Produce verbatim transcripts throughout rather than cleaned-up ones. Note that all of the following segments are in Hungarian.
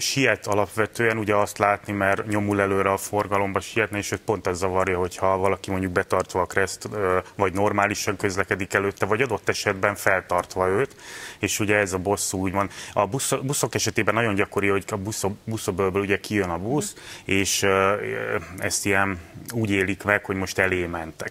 siet alapvetően, ugye azt látni, mert nyomul előre a forgalomba, sietne, és őt pont ez zavarja, hogyha valaki mondjuk betartva a kreszt, vagy normálisan közlekedik előtte, vagy adott esetben feltartva őt, és ugye ez a bosszú úgy van. A busz, buszok esetében nagyon gyakori, hogy a buszok, buszobölből ugye kijön a busz, és ezt ilyen úgy élik meg, hogy most elé mentek.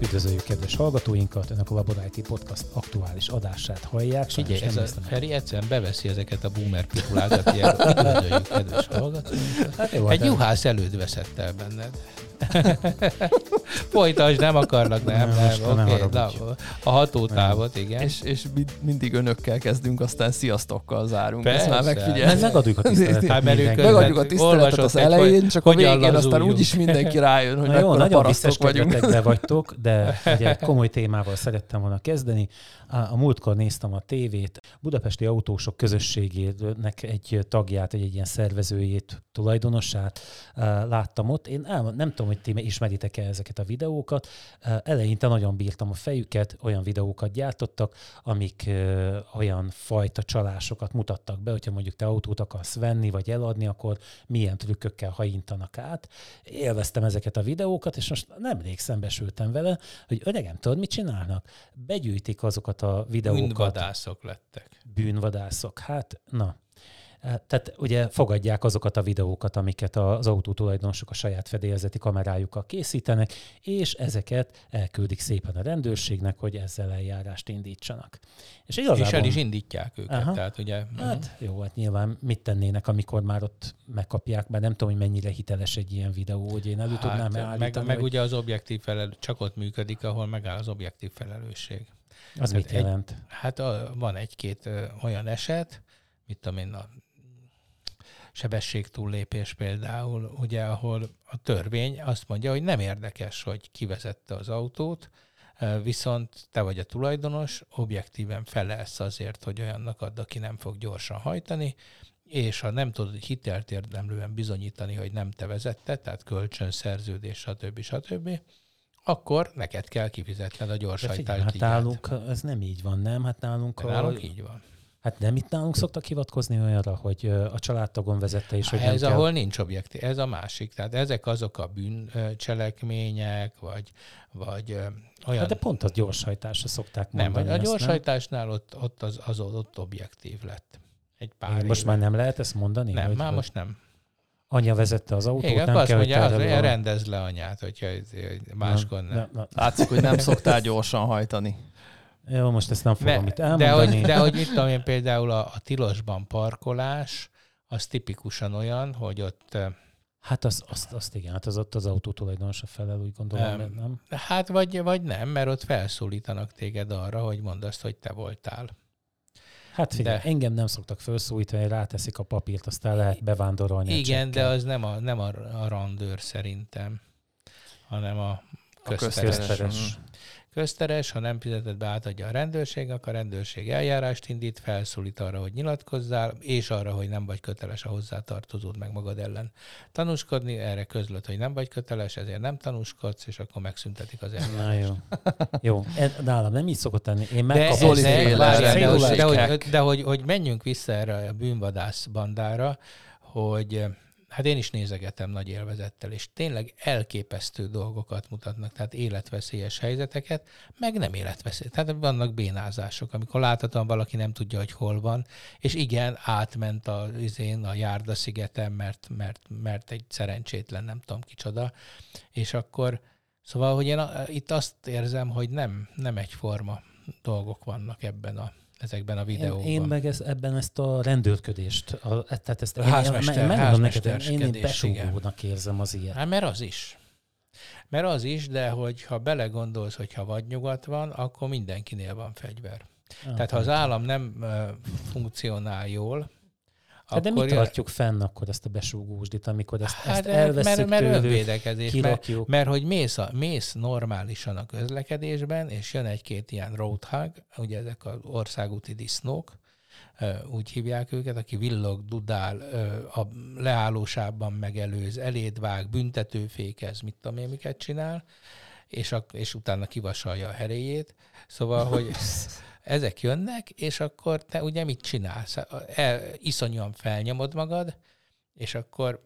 Üdvözöljük kedves hallgatóinkat, önök a Labority Podcast aktuális adását hallják. Figyelj, ez a Feri egyszerűen beveszi ezeket a boomer pikulákat, ilyen üdvözöljük kedves hallgatóinkat. Jó, egy juhász előd veszett el benned. Folytasd, nem akarlak, nem, nem, nem, nem oké, okay, a hatótávot, nem. Igen. És, és mindig önökkel kezdünk, aztán sziasztokkal zárunk. Persze, ezt már megfigyelni. Megadjuk a tiszteletet. Megadjuk a tiszteletet az elején, csak a végén aztán úgyis mindenki rájön, hogy mekkora parasztok vagyunk. Nagyon vagytok, de ugye komoly témával szerettem volna kezdeni. A múltkor néztem a tévét, Budapesti Autósok Közösségének egy tagját, egy ilyen szervezőjét, tulajdonosát láttam ott. Én nem tudom, hogy ti ismeritek-e ezeket a videókat. Eleinte nagyon bírtam a fejüket, olyan videókat gyártottak, amik olyan fajta csalásokat mutattak be, hogyha mondjuk te autót akarsz venni, vagy eladni, akkor milyen trükkökkel hajintanak át. Élveztem ezeket a videókat, és most nemrég szembesültem vele, hogy öregem, tudod, mit csinálnak? Begyűjtik azokat a videókat. Bűnvadászok lettek. Bűnvadászok, hát na. Tehát ugye fogadják azokat a videókat, amiket az autótulajdonosok a saját fedélzeti kamerájukkal készítenek, és ezeket elküldik szépen a rendőrségnek, hogy ezzel eljárást indítsanak. És, igazából... és el is indítják őket. Aha. Tehát ugye... Hát jó, hát nyilván mit tennének, amikor már ott megkapják, mert nem tudom, hogy mennyire hiteles egy ilyen videó, hogy én elő hát, tudnám állítani. Meg, hogy... meg ugye az objektív felelő... csak ott működik, ahol megáll az objektív felelősség. Az hát mit jelent? Egy... Hát a... van egy-két ö, olyan eset, mit tudom én, a... sebességtúllépés például, ugye, ahol a törvény azt mondja, hogy nem érdekes, hogy kivezette az autót, viszont te vagy a tulajdonos, objektíven felelsz azért, hogy olyannak add, aki nem fog gyorsan hajtani, és ha nem tudod hitelt érdemlően bizonyítani, hogy nem te vezette, tehát kölcsönszerződés, stb. stb., akkor neked kell kifizetned a gyorshajtás díját. Hát nálunk ez nem így van, nem? Hát nálunk, nálunk a... így van. Hát nem itt nálunk szoktak hivatkozni olyanra, hogy a családtagon vezette is, hogy ez, kell... ahol nincs objektív, ez a másik. Tehát ezek azok a bűncselekmények, vagy, vagy olyan... Hát de pont a gyorshajtásra szokták mondani. Nem, a gyorshajtásnál ott, ott, az, az ott objektív lett. Egy pár most éve. Már nem lehet ezt mondani? Nem, hogy már hogy... most nem. Anya vezette az autót, igen, nem kell, hogy a... rendezd le anyát, hogyha máskor nem. nem. nem. Látszik, hogy nem szoktál gyorsan hajtani. Jó, most ezt nem fogom de, itt elmondani. De, de hogy mit tudom én, például a, a tilosban parkolás, az tipikusan olyan, hogy ott... Hát azt az, az, igen, hát az ott az autótulajdonosa felel, úgy gondolom, nem. nem? Hát vagy, vagy nem, mert ott felszólítanak téged arra, hogy mondd azt, hogy te voltál. Hát figyelj, de... engem nem szoktak felszólítani, ráteszik a papírt, aztán lehet bevándorolni. Igen, de az nem a, nem a, a rendőr szerintem, hanem a, a közteres. közteres. Közteres, ha nem fizetett be, átadja a rendőrség, akkor a rendőrség eljárást indít, felszólít arra, hogy nyilatkozzál, és arra, hogy nem vagy köteles a hozzátartozód meg magad ellen tanúskodni, erre közlöd, hogy nem vagy köteles, ezért nem tanúskodsz, és akkor megszüntetik az eljárást. Na jó. jó, nálam nem így szokott tenni. Én megkapom. De, de, de, de hogy, hogy menjünk vissza erre a bűnvadász bandára, hogy... Hát én is nézegetem nagy élvezettel, és tényleg elképesztő dolgokat mutatnak, tehát életveszélyes helyzeteket, meg nem életveszélyes. Tehát vannak bénázások, amikor láthatóan valaki nem tudja, hogy hol van, és igen, átment a, izén, a Járda-szigeten, mert, mert, mert egy szerencsétlen, nem tudom kicsoda, és akkor, szóval, hogy én a, itt azt érzem, hogy nem, nem egyforma dolgok vannak ebben a ezekben a videókban. Én, én meg ez, ebben ezt a rendőrködést, a, tehát ezt én besúgónak érzem az ilyet. Hát mert az is. Mert az is, de hogyha belegondolsz, hogyha vadnyugat van, akkor mindenkinél van fegyver. Ah, tehát ha az állam nem uh, funkcionál jól, hát de mi tartjuk fenn akkor ezt a besúgósdit, amikor ezt, hát ezt elveszünk mert, mert tőlük, kirakjuk. Mert, mert hogy mész, a, mész normálisan a közlekedésben, és jön egy-két ilyen roadhog, ugye ezek az országúti disznók, úgy hívják őket, aki villog, dudál, a leállósában megelőz, eléd vág, büntetőfékez, mit tudom én, miket csinál, és, a, és utána kivasalja a heréjét. Szóval, hogy ezek jönnek, és akkor te ugye mit csinálsz? El, iszonyúan felnyomod magad, és akkor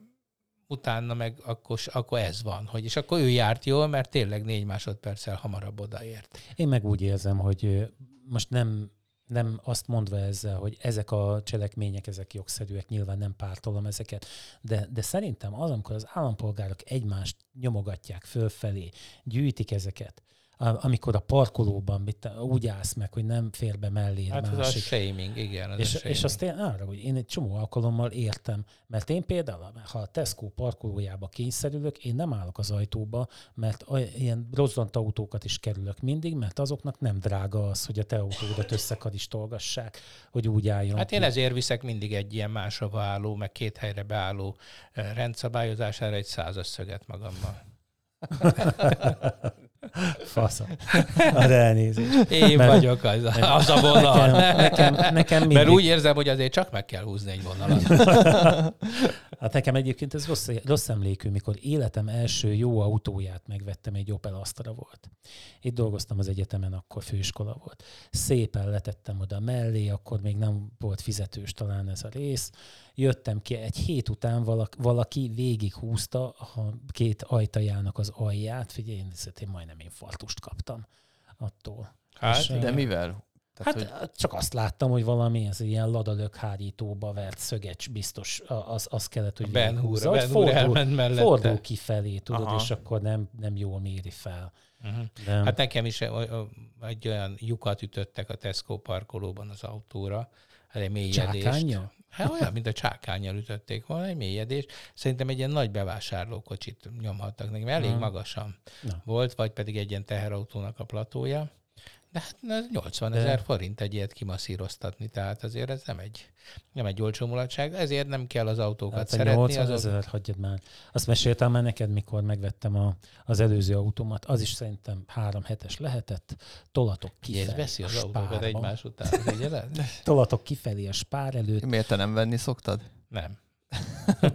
utána meg akkor, akkor ez van, hogy és akkor ő járt jól, mert tényleg négy másodperccel hamarabb odaért. Én meg úgy érzem, hogy most nem, nem azt mondva ezzel, hogy ezek a cselekmények, ezek jogszerűek, nyilván nem pártolom ezeket, de, de szerintem az, amikor az állampolgárok egymást nyomogatják fölfelé, gyűjtik ezeket, amikor a parkolóban mit, úgy állsz meg, hogy nem fér be mellé hát másik. Hát az a shaming, igen. Az és, a shaming. És azt én arra, hogy én egy csomó alkalommal értem, mert én például, ha a Tesco parkolójába kényszerülök, én nem állok az ajtóba, mert ilyen rozzant autókat is kerülök mindig, mert azoknak nem drága az, hogy a te autódat összekadistolgassák, hogy úgy álljon. Hát én ki. Ezért viszek mindig egy ilyen máshova álló, meg két helyre beálló rendszabályozására egy százösszöget magammal. Faszom. Arra elnézést. Én mert, vagyok az, az a vonal. Nekem, nekem, nekem mindig. Mert úgy érzem, hogy azért csak meg kell húzni egy vonalat. Hát nekem egyébként ez rossz, rossz emlékű, mikor életem első jó autóját megvettem, egy Opel Astra volt. Itt dolgoztam az egyetemen, akkor főiskola volt. Szépen letettem oda mellé, akkor még nem volt fizetős talán ez a rész. Jöttem ki, egy hét után valaki, valaki végighúzta a két ajtajának az alját. Figyelj, én, én majdnem infarktust kaptam attól. Hát, és, de mivel? Tehát, hát hogy... csak azt láttam, hogy valami ez ilyen ladalök hárítóba vert szögecs, biztos az, az kellett, hogy Ben Húr, Ben Húr elment mellette. Fordul kifelé, tudod, aha. És akkor nem, nem jól méri fel. Uh-huh. De... Hát nekem is egy olyan lyukat ütöttek a Tesco parkolóban az autóra. Egy mélyedést. Csákánya? Hát olyan, mint a csákánnyal ütötték volna, egy mélyedés. Szerintem egy ilyen nagy bevásárlókocsit nyomhattak nekem, elég uh-huh. magasan Na. volt, vagy pedig egy ilyen teherautónak a platója. De hát nyolcvanezer forint egy ilyet kimasszíroztatni, tehát azért ez nem egy, nem egy olcsó mulatság, ezért nem kell az autókat hát szeretni. nyolcvanezer, azok... hagyjad már. Azt meséltem már neked, mikor megvettem a, az előző autómat, az is szerintem három hetes lehetett, tolatok kifelé. Ez veszi az autókat egymás után, ugye? Tolatok kifelé a Spár előtt. Miért te nem venni szoktad? Nem.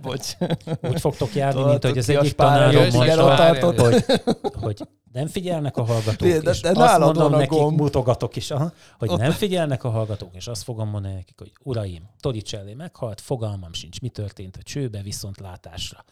Bocs. Úgy fogtok járni, mint hogy az egyik tanárom mondta, hogy, hogy nem figyelnek a hallgatók, de, de, de és azt mondom nekik, mutogatok is, aha, hogy nem figyelnek a hallgatók, és azt fogom mondani nekik, hogy uraim, Torricelli meghalt, fogalmam sincs, mi történt a csőbe, viszont látásra.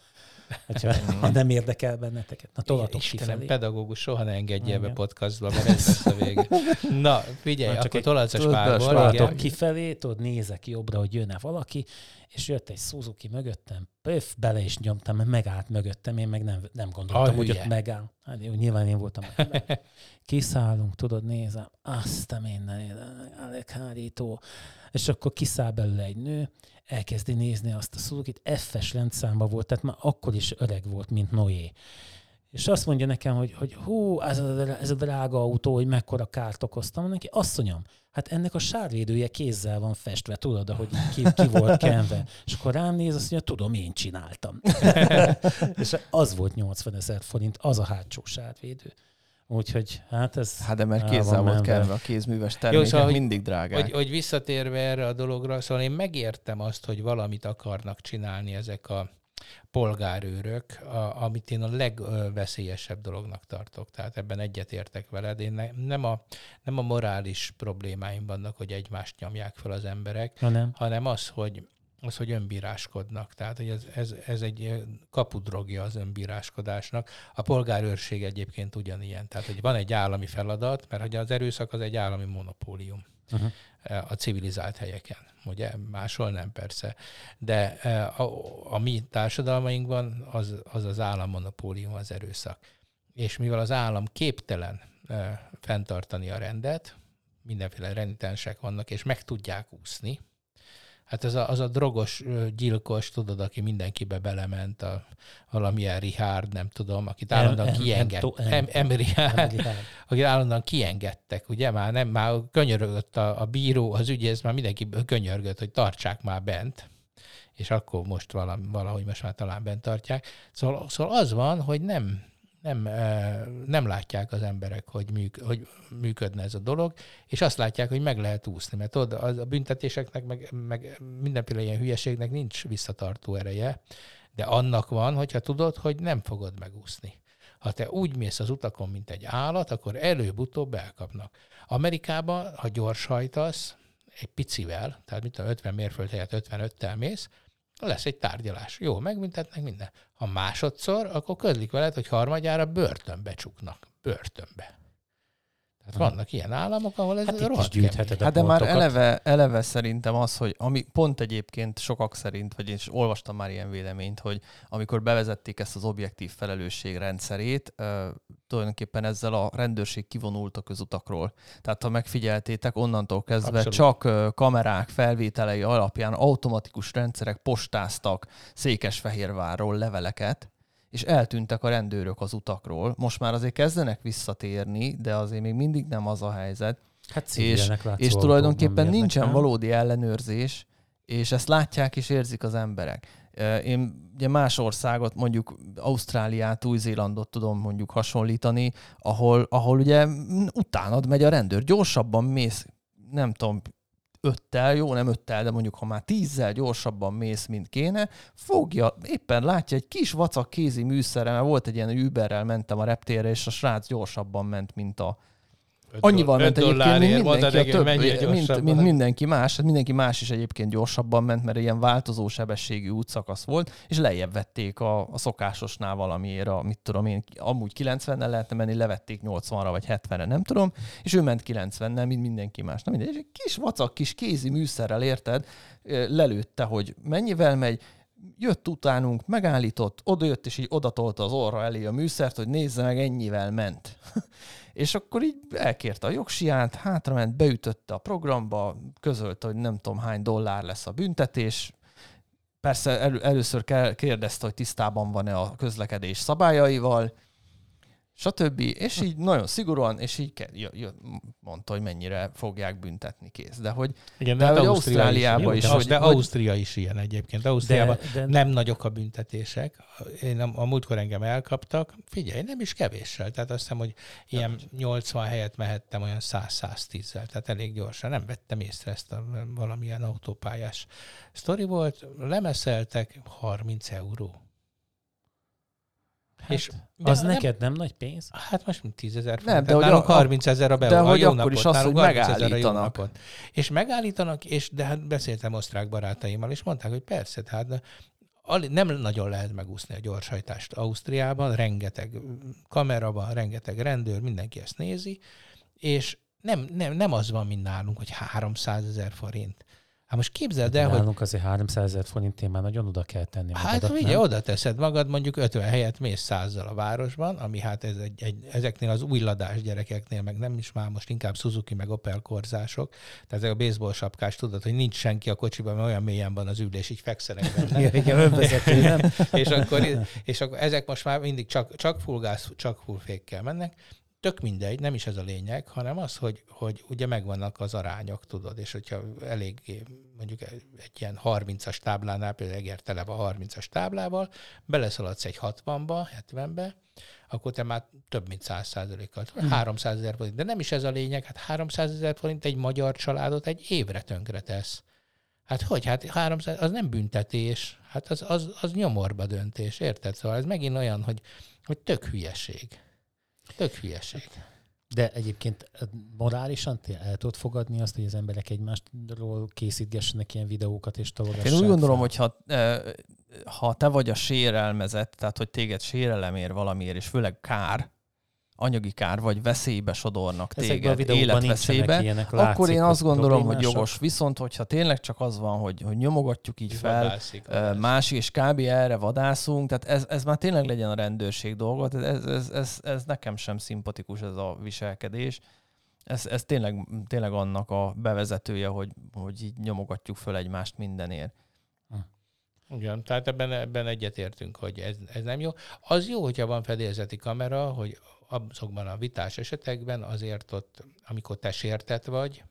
Hogyha, ha nem érdekel benneteket. Na, tolatok kifelé. Istenem, pedagógus soha ne engedje ebbe podcastba, mert ez lesz a vége. Na, figyelj, na, akkor tolatsz a Spárból. Tolatok kifelé, tudod, nézek jobbra, hogy jön-e valaki, és jött egy Suzuki mögöttem, pöf, bele is nyomtam, mert megállt mögöttem, én meg nem, nem gondoltam, a hogy hülye. Ott megáll. Hát, jó, nyilván én voltam. Kiszállunk, tudod, nézem, azt a minden, alekhárító. És akkor kiszáll belőle egy nő, elkezdi nézni azt a Suzukit, F-es rendszámba volt, tehát már akkor is öreg volt, mint Noé. És azt mondja nekem, hogy, hogy hú, ez a, ez a drága autó, hogy mekkora kárt okoztam neki. Asszonyom, hát ennek a sárvédője kézzel van festve, tudod, ahogy ki, ki volt kenve. És akkor rám néz, azt mondja, tudom, én csináltam. És az volt nyolcvanezer forint, az a hátsó sárvédő. Úgyhogy hát ez... Hát de mert kézzel volt kenve, a kézműves termékek szóval, mindig drágák. Hogy, hogy visszatérve erre a dologra, szóval én megértem azt, hogy valamit akarnak csinálni ezek a polgárőrök, a, amit én a legveszélyesebb dolognak tartok. Tehát ebben egyetértek veled. Én ne, nem, a, nem a morális problémáim vannak, hogy egymást nyomják fel az emberek, hanem, hanem az, hogy az, hogy önbíráskodnak. Tehát hogy ez, ez, ez egy kapudrogja az önbíráskodásnak. A polgárőrség egyébként ugyanilyen. Tehát hogy van egy állami feladat, mert hogy az erőszak az egy állami monopólium. Uh-huh. A civilizált helyeken. Ugye? Máshol nem persze. De a, a mi társadalmainkban az az, az állam monopólium az erőszak. És mivel az állam képtelen fenntartani a rendet, mindenféle renitensek vannak, és meg tudják úszni. Hát ez a, az a drogos gyilkos, tudod, aki mindenkibe belement, a, valamilyen Richard, nem tudom, akit állandóan kiengedtek. M. Richard, akit állandóan kiengedtek, ugye? Már nem, már könyörögött a, a bíró, az ügyész, már mindenki könyörgött, hogy tartsák már bent, és akkor most valami, valahogy most már talán bent tartják. Szóval, szóval az van, hogy nem... Nem, nem látják az emberek, hogy, műk, hogy működne ez a dolog, és azt látják, hogy meg lehet úszni. Mert oda a büntetéseknek, meg, meg mindenféle ilyen hülyeségnek nincs visszatartó ereje, de annak van, hogyha tudod, hogy nem fogod megúszni. Ha te úgy mész az utakon, mint egy állat, akkor előbb-utóbb elkapnak. Amerikában, ha gyors hajtasz, egy picivel, tehát mint a ötven mérföld helyett ötvenöttel mész, lesz egy tárgyalás. Jó, megbüntetnek minden. Ha másodszor, akkor közlik veled, hogy harmadjára börtönbe csuknak. Börtönbe. Tehát hmm. vannak ilyen államok, ahol ez hát rohadt kemény. Hát de már eleve, eleve szerintem az, hogy ami pont egyébként sokak szerint, vagy én olvastam már ilyen véleményt, hogy amikor bevezették ezt az objektív felelősség rendszerét, e, tulajdonképpen ezzel a rendőrség kivonult a közutakról. Tehát ha megfigyeltétek, onnantól kezdve Abszolút. csak kamerák felvételei alapján automatikus rendszerek postáztak Székesfehérvárról leveleket, és eltűntek a rendőrök az utakról. Most már azért kezdenek visszatérni, de azért még mindig nem az a helyzet. Hát és, és tulajdonképpen nincsen nem? valódi ellenőrzés, és ezt látják és érzik az emberek. Én ugye más országot, mondjuk Ausztráliát, Új-Zélandot tudom mondjuk hasonlítani, ahol, ahol ugye utánad megy a rendőr, gyorsabban mész, nem tudom, öttel, jó, nem öttel, de mondjuk, ha már tízzel gyorsabban mész, mint kéne, fogja, éppen látja, egy kis vacak kézi műszerre, mert volt egy ilyen Uberrel mentem a reptérre, és a srác gyorsabban ment, mint a... Annyival ment egyébként, mint mindenki, a több, mint, mint mindenki más. Mindenki más is egyébként gyorsabban ment, mert ilyen változó sebességű útszakasz volt, és lejjebb vették a, a szokásosnál valamiért, a, mit tudom én, amúgy kilencvennel lehetne menni, levették nyolcvanra vagy hetvenre, nem tudom, és ő ment kilencvennel, mint mindenki más. Na mindegy, és egy kis vacak, kis kézi műszerrel, érted, lelőtte, hogy mennyivel megy, jött utánunk, megállított, odajött, és így odatolta az orra elé a műszert, hogy nézze meg, ennyivel ment. És akkor így elkérte a jogsiját, hátrament, beütötte a programba, közölte, hogy nem tudom hány dollár lesz a büntetés. Persze elő, először kérdezte, hogy tisztában van-e a közlekedés szabályaival, stb. És így nagyon szigorúan, és így mondta, hogy mennyire fogják büntetni, kész. De hogy, igen, de hát hogy Ausztráliában is. is de, hogy, de Ausztria hogy... is ilyen egyébként. Ausztriában de, de... nem nagyok a büntetések. Én a, a múltkor engem elkaptak. Figyelj, nem is kevéssel. Tehát azt hiszem, hogy ilyen nyolcvan helyet mehettem olyan száz-száztízzel. Tehát elég gyorsan. Nem vettem észre, ezt a valamilyen autópályás sztori volt. Lemeszeltek harminc euró. Hát, és az nem, neked nem nagy pénz? Hát most tízezer forint. Nem, de hogy harmincezer a beúr. De hogy akkor is az, hogy megállítanak. És megállítanak, és de hát beszéltem osztrák barátaimmal, és mondták, hogy persze, tehát nem nagyon lehet megúszni a gyorshajtást Ausztriában, rengeteg kamera van, rengeteg rendőr, mindenki ezt nézi, és nem, nem, nem az van, mint nálunk, hogy háromszázezer forint. Hát most képzeld el, hogy... Nálunk azért háromszázezer forint már nagyon oda kell tenni. Hát magadat, ugye nem? Oda teszed magad, mondjuk ötven helyet mész százzal a városban, ami hát ez egy, egy, ezeknél az új ladás gyerekeknél, meg nem is már most inkább Suzuki, meg Opel korzások. Tehát ezek a baseball sapkás, tudod, hogy nincs senki a kocsiban, mert olyan mélyen van az ülés, így fekszenek benne. Igen, önvezető, nem? és, akkor, és akkor ezek most már mindig csak, csak full gáz, csak full fékkel mennek. Tök mindegy, nem is ez a lényeg, hanem az, hogy, hogy ugye megvannak az arányok, tudod, és hogyha elég mondjuk egy ilyen harmincas táblánál, például Eger tele van harmincas táblával, beleszaladsz egy hatvanba, hetvenbe, akkor te már több mint száz százalékkal, hmm. háromszázezer forint, de nem is ez a lényeg, hát háromszázezer forint egy magyar családot egy évre tönkre tesz. Hát hogy? Hát háromszáz, az nem büntetés, hát az, az, az nyomorba döntés, érted? Szóval ez megint olyan, hogy, hogy tök hülyeség. Tök hülyeség. De egyébként morálisan te el tudod fogadni azt, hogy az emberek egymástról készítgessenek ilyen videókat és tologassák? Én úgy gondolom, hogy ha, ha te vagy a sérelmezett, tehát hogy téged sérelem ér valamiért, és főleg kár, anyagi kár, vagy veszélybe sodornak téged, életveszélybe, akkor én azt gondolom, hogy jogos. Viszont, hogyha tényleg csak az van, hogy, hogy nyomogatjuk így fel, más és kb. Erre vadászunk, tehát ez, ez már tényleg legyen a rendőrség dolga, tehát ez, ez, ez, ez nekem sem szimpatikus ez a viselkedés. Ez, ez tényleg, tényleg annak a bevezetője, hogy, hogy így nyomogatjuk föl egymást mindenért. Igen, tehát ebben, ebben egyetértünk, hogy ez, ez nem jó. Az jó, hogyha van fedélzeti kamera, hogy azokban a vitás esetekben azért ott, amikor te sértett vagy.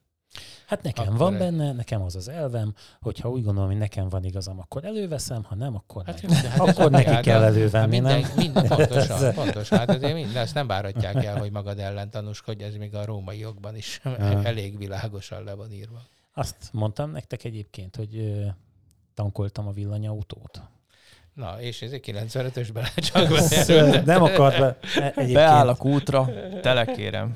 Hát nekem van benne, nekem az az elvem, hogyha úgy gondolom, hogy nekem van igazam, akkor előveszem, ha nem, akkor hát nem. Hát akkor neki hát kell elővenni, hát nem? Minden, pontosan, pontosan. Hát azért minden, ezt nem várhatják el, hogy magad ellen tanúskodj, ez még a római jogban is elég világosan le van írva. Azt mondtam nektek egyébként, hogy tankoltam a villanyautót. Na, és ez egy kilencvenötös belácsak. Nem akart be. Egyébként. Beáll a kútra, telekérem.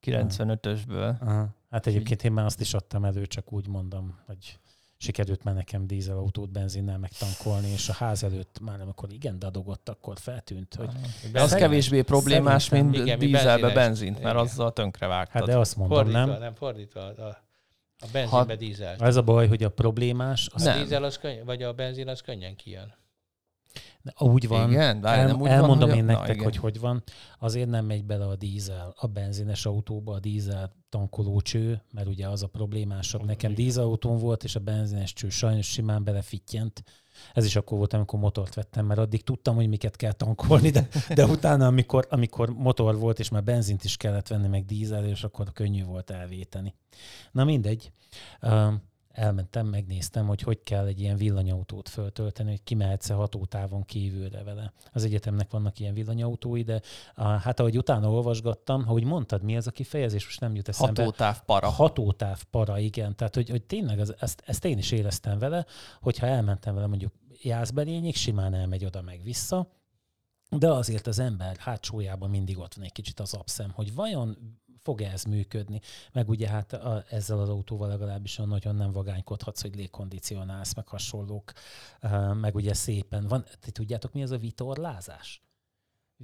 kilencvenötösből. Aha. Hát egyébként én már azt is adtam elő, csak úgy mondom, hogy sikerült már nekem dízelautót benzinnel megtankolni, és a ház előtt már nem, akkor igen dadogott, akkor feltűnt, hogy... De az kevésbé problémás, mint igen, dízelbe benzint, mert igen. azzal tönkre vágtad. Hát de azt mondom, fordítva, nem? Nem fordítva a... A benzinbe dízel. Az a baj, hogy a problémás... Az a dízel az könny- vagy a benzin az könnyen kijön. De úgy van. Igen, de el, nem úgy elmondom van, én hogy nektek, na, hogy hogy van. Azért nem megy bele a dízel. A benzines autóba a dízel tankoló cső, mert ugye az a problémásabb. Nekem dízel autón volt, és a benzines cső sajnos simán belefittyent. Ez is akkor volt, amikor motort vettem, mert addig tudtam, hogy miket kell tankolni, de, de utána, amikor, amikor motor volt, és már benzint is kellett venni, meg dízel, és akkor könnyű volt elvéteni. Na mindegy. Elmentem, megnéztem, hogy hogy kell egy ilyen villanyautót föltölteni, hogy kimehetsz-e hatótávon kívülre vele. Az egyetemnek vannak ilyen villanyautói, de a, hát ahogy utána olvasgattam, ahogy mondtad, mi ez a kifejezés, most nem jut eszembe. Hatótávpara. Hatótávpara, igen. Tehát, hogy, hogy tényleg az, ezt, ezt én is éreztem vele, hogyha elmentem vele mondjuk Jászberényig, simán elmegy oda meg vissza, de azért az ember hátsójában mindig ott van egy kicsit az abszem, hogy vajon fog-e ez működni? Meg ugye hát a, ezzel az autóval legalábbis nagyon nem vagánykodhatsz, hogy légkondicionálsz, meg hasonlók, meg ugye szépen van. Ti tudjátok, mi ez a vitorlázás?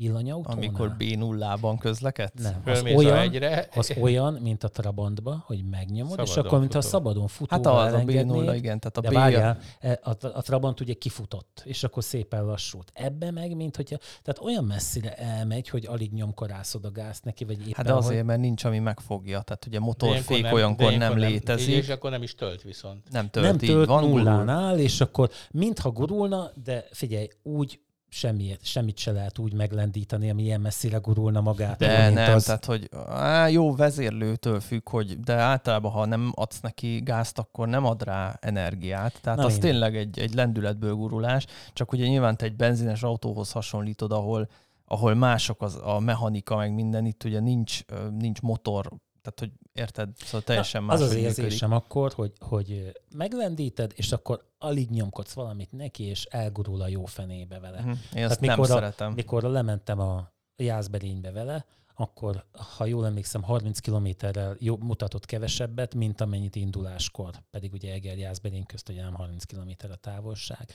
Villanyautónál? Amikor bé nullában közlekedsz? Nem, az olyan, az olyan, mint a Trabantba, hogy megnyomod, szabadon és akkor, futó. mint a szabadon futó. Hát az a bé nulla, igen. Tehát a de várjál, a, a Trabant ugye kifutott, és akkor szépen lassult. Ebbe meg, mint hogyha, tehát olyan messzire elmegy, hogy alig nyomkorászod a gázt neki, vagy éppen... Hát de azért, hogy... mert nincs, ami megfogja. Tehát ugye motorfék nem, olyankor nem létezik. És akkor nem is tölt viszont. Nem tölt, nem tölt van, nullánál, és akkor mintha gurulna, de figyelj, úgy Semmiért, semmit se lehet úgy meglendíteni, ami ilyen messzire gurulna magát. De nem, az... tehát, hogy á, jó vezérlőtől függ, hogy, de általában, ha nem adsz neki gázt, akkor nem ad rá energiát. Tehát Na az minden. tényleg egy, egy lendületből gurulás, csak ugye nyilván te egy benzines autóhoz hasonlítod, ahol, ahol mások az, a mechanika, meg minden, itt ugye nincs, nincs motor. Tehát, hogy érted, szóval teljesen más. Az az érzésem akkor, hogy, hogy meglendíted, és akkor alig nyomkodsz valamit neki, és elgurul a jó fenébe vele. Hm, én Tehát azt nem a, szeretem. Mikor lementem a Jászberénybe vele, akkor, ha jól emlékszem, harminc kilométerrel mutatott kevesebbet, mint amennyit induláskor. Pedig ugye Eger-Jászberény közt ugye nem harminc kilométer a távolság.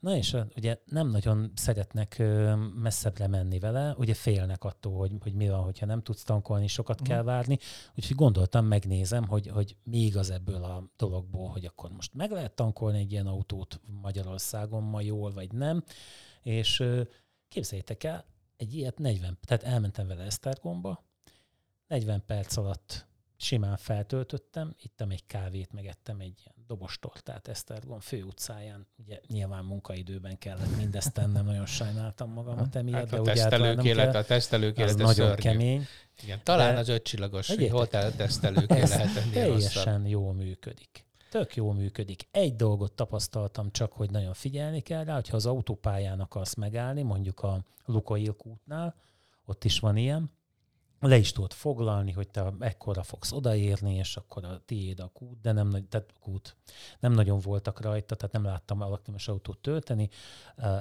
Na és ugye nem nagyon szeretnek messzebbre menni vele, ugye félnek attól, hogy, hogy mi van, hogyha nem tudsz tankolni, sokat mm. kell várni. Úgyhogy gondoltam, megnézem, hogy, hogy mi igaz ebből a dologból, hogy akkor most meg lehet tankolni egy ilyen autót Magyarországon ma jól, vagy nem. És képzeljétek el, egy ilyet negyven, tehát elmentem vele Esztergomba, negyven perc alatt simán feltöltöttem, ittem egy kávét, megettem egy ilyen dobos tortát Esztergom főutcáján. Ugye nyilván munkaidőben kellett mindezt tennem, nagyon sajnáltam magamat emiatt, de úgy általán nem kell. A tesztelők élete, az nagyon szörnyű. Kemény. Igen, talán de az ötcsillagos hotel tesztelők élete teljesen jól működik. Tök jól működik. Egy dolgot tapasztaltam csak, hogy nagyon figyelni kell rá, hogyha az autópályán akarsz megállni, mondjuk a Lukoil kútnál, ott is van ilyen, le is tudod foglalni, hogy te ekkorra fogsz odaérni, és akkor a tiéd a kút, de nem, nagy, tehát kút. nem nagyon voltak rajta, tehát nem láttam elektromos autót tölteni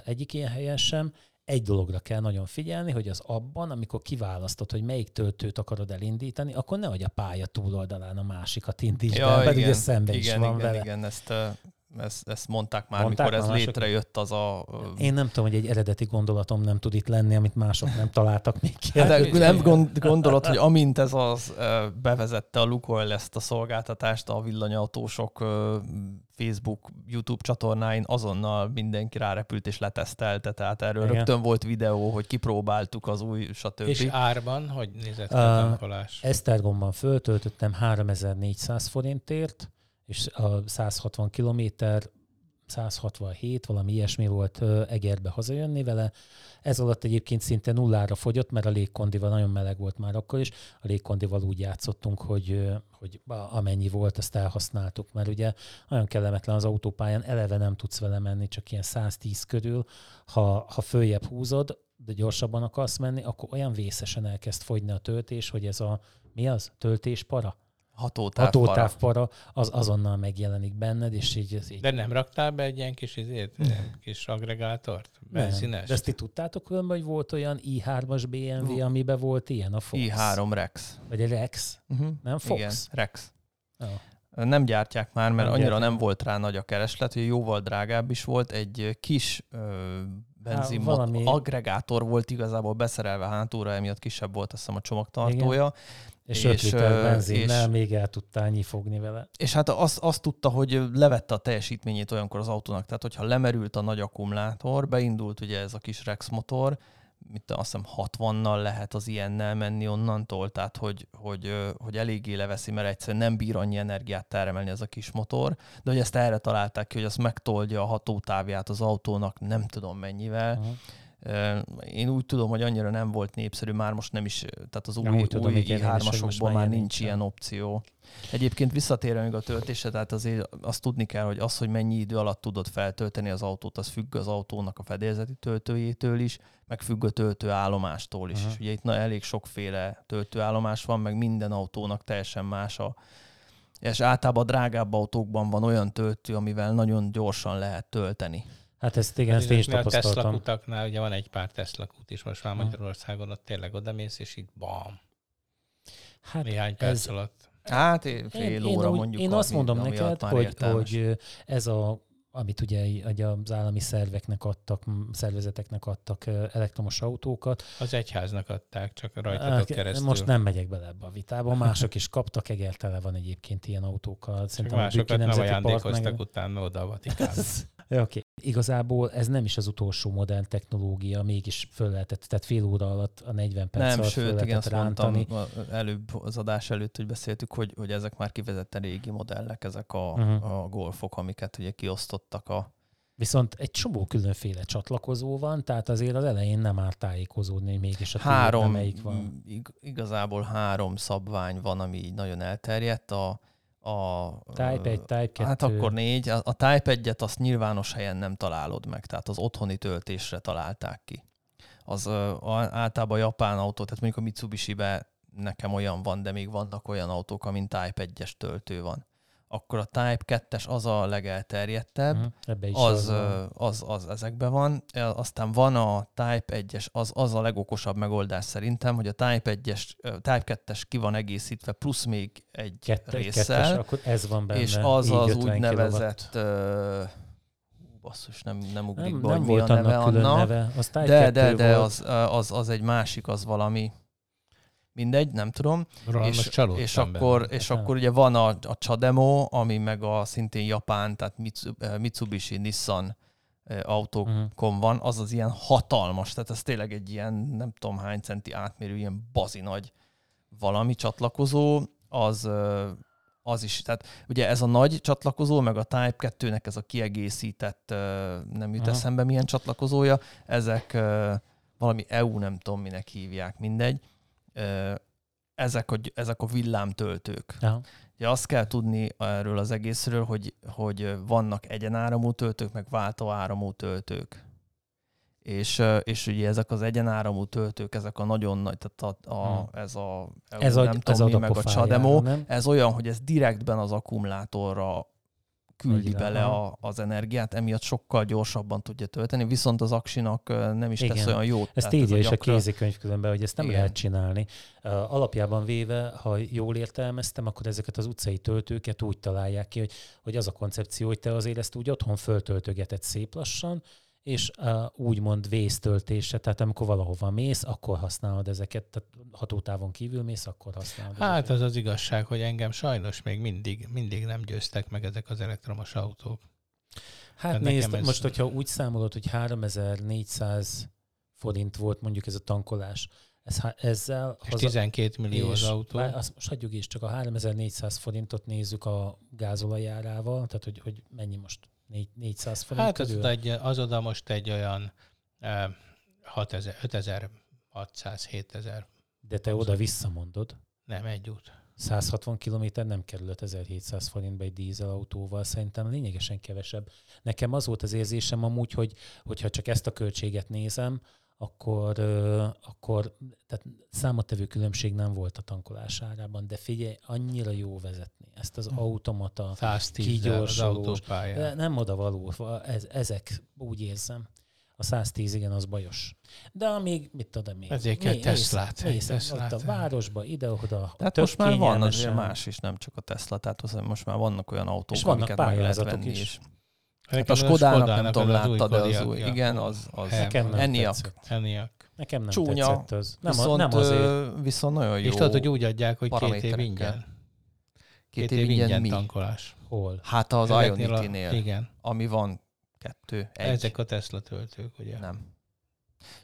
egyik ilyen helyen sem. Egy dologra kell nagyon figyelni, hogy az abban, amikor kiválasztod, hogy melyik töltőt akarod elindítani, akkor nehogy a pálya túloldalán a másikat indítsd ja, el, pedig szemben is van igen, vele. Igen, ezt... Uh... Ezt, ezt mondták már, mondták mikor már ez létrejött az a... Én nem tudom, hogy egy eredeti gondolatom nem tud itt lenni, amit mások nem találtak még ki. Hát, nem gondolod, hogy amint ez az bevezette a Lukoil ezt a szolgáltatást a villanyautósok Facebook, YouTube csatornáin, azonnal mindenki rárepült és letesztelte, tehát erről igen. rögtön volt videó, hogy kipróbáltuk az új, stb. És árban, hogy nézett a tankolás? Esztergomban föltöltöttem háromezer-négyszáz forintért, és a száz hatvan kilométer, száz hatvanhét, valami ilyesmi volt Egerbe hazajönni vele. Ez alatt egyébként szinte nullára fogyott, mert a légkondival nagyon meleg volt már akkor is. A légkondival úgy játszottunk, hogy, hogy amennyi volt, azt elhasználtuk, mert ugye nagyon kellemetlen az autópályán, eleve nem tudsz vele menni, csak ilyen száztíz körül, ha, ha följebb húzod, de gyorsabban akarsz menni, akkor olyan vészesen elkezd fogyni a töltés, hogy ez a, mi az? Töltéspara? hatótávpara. hatótávpara, az azonnal megjelenik benned, és így... Ez így... De nem raktál be egy ilyen kis, izét, kis agregátort? Benszínest? De ezt ti tudtátok különben, hogy volt olyan i hármas bé em vé, uh. amiben volt ilyen a Fox? i három Rex. Vagy egy Rex? Uh-huh. Nem Fox? Igen, Rex. Oh. Nem gyártják már, mert nem annyira gyártják. Nem volt rá nagy a kereslet, hogy jóval drágább is volt. Egy kis benzinmot, valami... agregátor volt igazából beszerelve hátulra, emiatt kisebb volt, azt hiszem, a csomagtartója. Igen. És öt liter benzinnel még el tudtál nyifogni vele. És hát azt az tudta, hogy levette a teljesítményét olyankor az autónak. Tehát, hogyha lemerült a nagy akkumulátor, beindult ugye ez a kis Rex motor, mit azt hiszem hatvannal lehet az ilyennel menni onnantól, tehát hogy, hogy, hogy eléggé leveszi, mert egyszerűen nem bír annyi energiát termelni ez a kis motor, de hogy ezt erre találták ki, hogy azt megtolja a hatótávját az autónak nem tudom mennyivel. Uh-huh. Én úgy tudom, hogy annyira nem volt népszerű, már most nem is, tehát az új, új i hármasokban már nincs ilyen sem. Opció. Egyébként visszatérve még a töltésre, tehát azért azt tudni kell, hogy az, hogy mennyi idő alatt tudod feltölteni az autót, az függ az autónak a fedélzeti töltőjétől is, meg függ a töltőállomástól is. Uh-huh. És ugye itt na, elég sokféle töltőállomás van, meg minden autónak teljesen más a... És általában drágább autókban van olyan töltő, amivel nagyon gyorsan lehet tölteni. Hát ezt igen, ezt én is tapasztaltam. A Tesla kutaknál ugye van egy pár Tesla kút is most már Magyarországon, ott tényleg odamész, és így bam. Hát néhány perc alatt. Hát fél óra mondjuk. Én azt mondom neked, hogy, hogy ez a, amit ugye az állami szerveknek adtak, szervezeteknek adtak elektromos autókat. Az egyháznak adták, csak rajtatok keresztül. Most nem megyek bele ebbe a vitába. Mások is kaptak, Egertele van egyébként ilyen autókkal. Szerintem másokat nem ajándékoztak utána oda a Vatikánba. Okay. Igazából ez nem is az utolsó modern technológia, mégis föl lehetett, tehát fél óra alatt a negyven perc nem, alatt sőt, föl lehetett rántani. Nem, sőt, előbb az adás előtt, hogy beszéltük, hogy, hogy ezek már kivezetten régi modellek, ezek a, uh-huh. a golfok, amiket ugye kiosztottak a... Viszont egy csomó különféle csatlakozó van, tehát azért az elején nem áll tájékozódni, mégis a három, tényleg, melyik van. Ig- igazából három szabvány van, ami így nagyon elterjedt, a A, Type egy, Type kettő. Hát akkor négy. A, a Type egyet azt nyilvános helyen nem találod meg, tehát az otthoni töltésre találták ki. Az ö, általában japán autó, tehát mondjuk a Mitsubishi-be nekem olyan van, de még vannak olyan autók, amin Type egyes töltő van. Akkor a Type kettes az a legelterjedtebb, mm, az, az, az, az ezekben van. Aztán van a Type egyes, az, az a legokosabb megoldás szerintem, hogy a Type kettes ki van egészítve, plusz még egy Kette, résszel, kettes, akkor ez van benne, és az így az úgynevezett... Kilowatt. Basszus, nem, nem ugrik nem, be, nem volt mi a neve annak. Neve. De, de, de az, az, az egy másik, az valami... Mindegy, nem tudom. Rá, és és, akkor, és akkor ugye van a, a Chademo, ami meg a szintén japán, tehát Mitsubishi, Nissan autókon uh-huh. van, az az ilyen hatalmas, tehát ez tényleg egy ilyen nem tudom hány centi átmérő, ilyen bazi nagy valami csatlakozó, az, az is, tehát ugye ez a nagy csatlakozó, meg a Type kettőnek ez a kiegészített, nem jut uh-huh. eszembe milyen csatlakozója, ezek valami é u, nem tudom minek hívják, mindegy. Ezek a, ezek a villámtöltők. Aha. Ugye azt kell tudni erről az egészről, hogy, hogy vannak egyenáramú töltők, meg váltóáramú töltők. És, és ugye ezek az egyenáramú töltők, ezek a nagyon nagy, tehát a, a, ez a ez nem a, tudom ez mi, meg a Chademo, ez olyan, hogy ez direktben az akkumulátorra küldi igen, bele a, az energiát, emiatt sokkal gyorsabban tudja tölteni, viszont az aksinak nem is igen. tesz olyan jót. Ezt írja is gyakran... a kézikönyv különben, hogy ezt nem igen. lehet csinálni. Uh, alapjában véve, ha jól értelmeztem, akkor ezeket az utcai töltőket úgy találják ki, hogy, hogy az a koncepció, hogy te azért ezt úgy otthon föltöltögeted szép lassan, és uh, úgymond vésztöltése, tehát amikor valahova mész, akkor használod ezeket, tehát hatótávon kívül mész, akkor használod. Hát ezeket. Az az igazság, hogy engem sajnos még mindig, mindig nem győztek meg ezek az elektromos autók. Hát tehát nézd, ez... most hogyha úgy számolod, hogy háromezer-négyszáz forint volt mondjuk ez a tankolás, ez, ezzel... És haza... tizenkét millió az autó. Azt most hagyjuk is, csak a háromezer-négyszáz forintot nézzük a gázolajárával, tehát hogy, hogy mennyi most... négyszáz forint hát körül. Hát az oda most egy olyan ötezer-hatszáz-hétezer. De te oda visszamondod? Nem, egy út. száz hatvan kilométer nem kerül ötezer-hétszáz forintba egy dízelautóval, szerintem lényegesen kevesebb. Nekem az volt az érzésem amúgy, hogy hogyha csak ezt a költséget nézem, akkor, akkor tehát számottevő különbség nem volt a tankolás árában, de figyelj, annyira jó vezetni. Ezt az automata, kigyorsulós, nem odavaló, ez, ezek úgy érzem. A száztíz, igen, az bajos. De amíg, mit tudom én? Ezért egy Teslát. Ott a városba, ide-oda. Tehát most már van azért más is, nem csak a Tesla. Tehát az, most már vannak olyan autók, és amiket meg lehet venni is. is. Hát a Skodának nem tudom, látta, de az új. Igen, az Enyaq. Nekem nem csúnya, tetszett az. Nem, viszont, nem azért. Viszont nagyon jó. És tudod, hogy úgy adják, hogy két év ingyen. Két év ingyen tankolás. Hol? Hát az Ionity-nél, ami van. Kettő, egy. Ezek a Tesla töltők, ugye? Nem.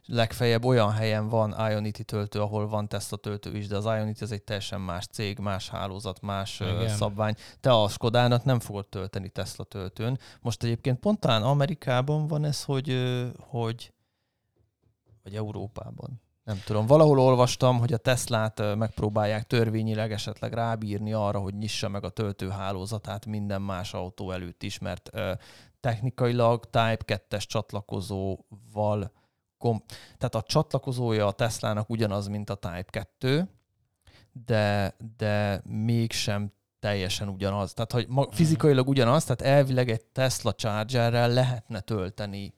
Legfeljebb olyan helyen van Ionity töltő, ahol van Tesla töltő is, de az Ionity az egy teljesen más cég, más hálózat, más igen. szabvány. Te a Skodának nem fogod tölteni Tesla töltőn. Most egyébként pont talán Amerikában van ez, hogy, hogy vagy Európában. Nem tudom, valahol olvastam, hogy a Teslát megpróbálják törvényileg esetleg rábírni arra, hogy nyissa meg a töltőhálózatát minden más autó előtt is, mert technikailag Type kettes csatlakozóval, kom- tehát a csatlakozója a Teslának ugyanaz, mint a Type kettő, de, de mégsem teljesen ugyanaz. Tehát, hogy ma- fizikailag ugyanaz, tehát elvileg egy Tesla Chargerrel lehetne tölteni,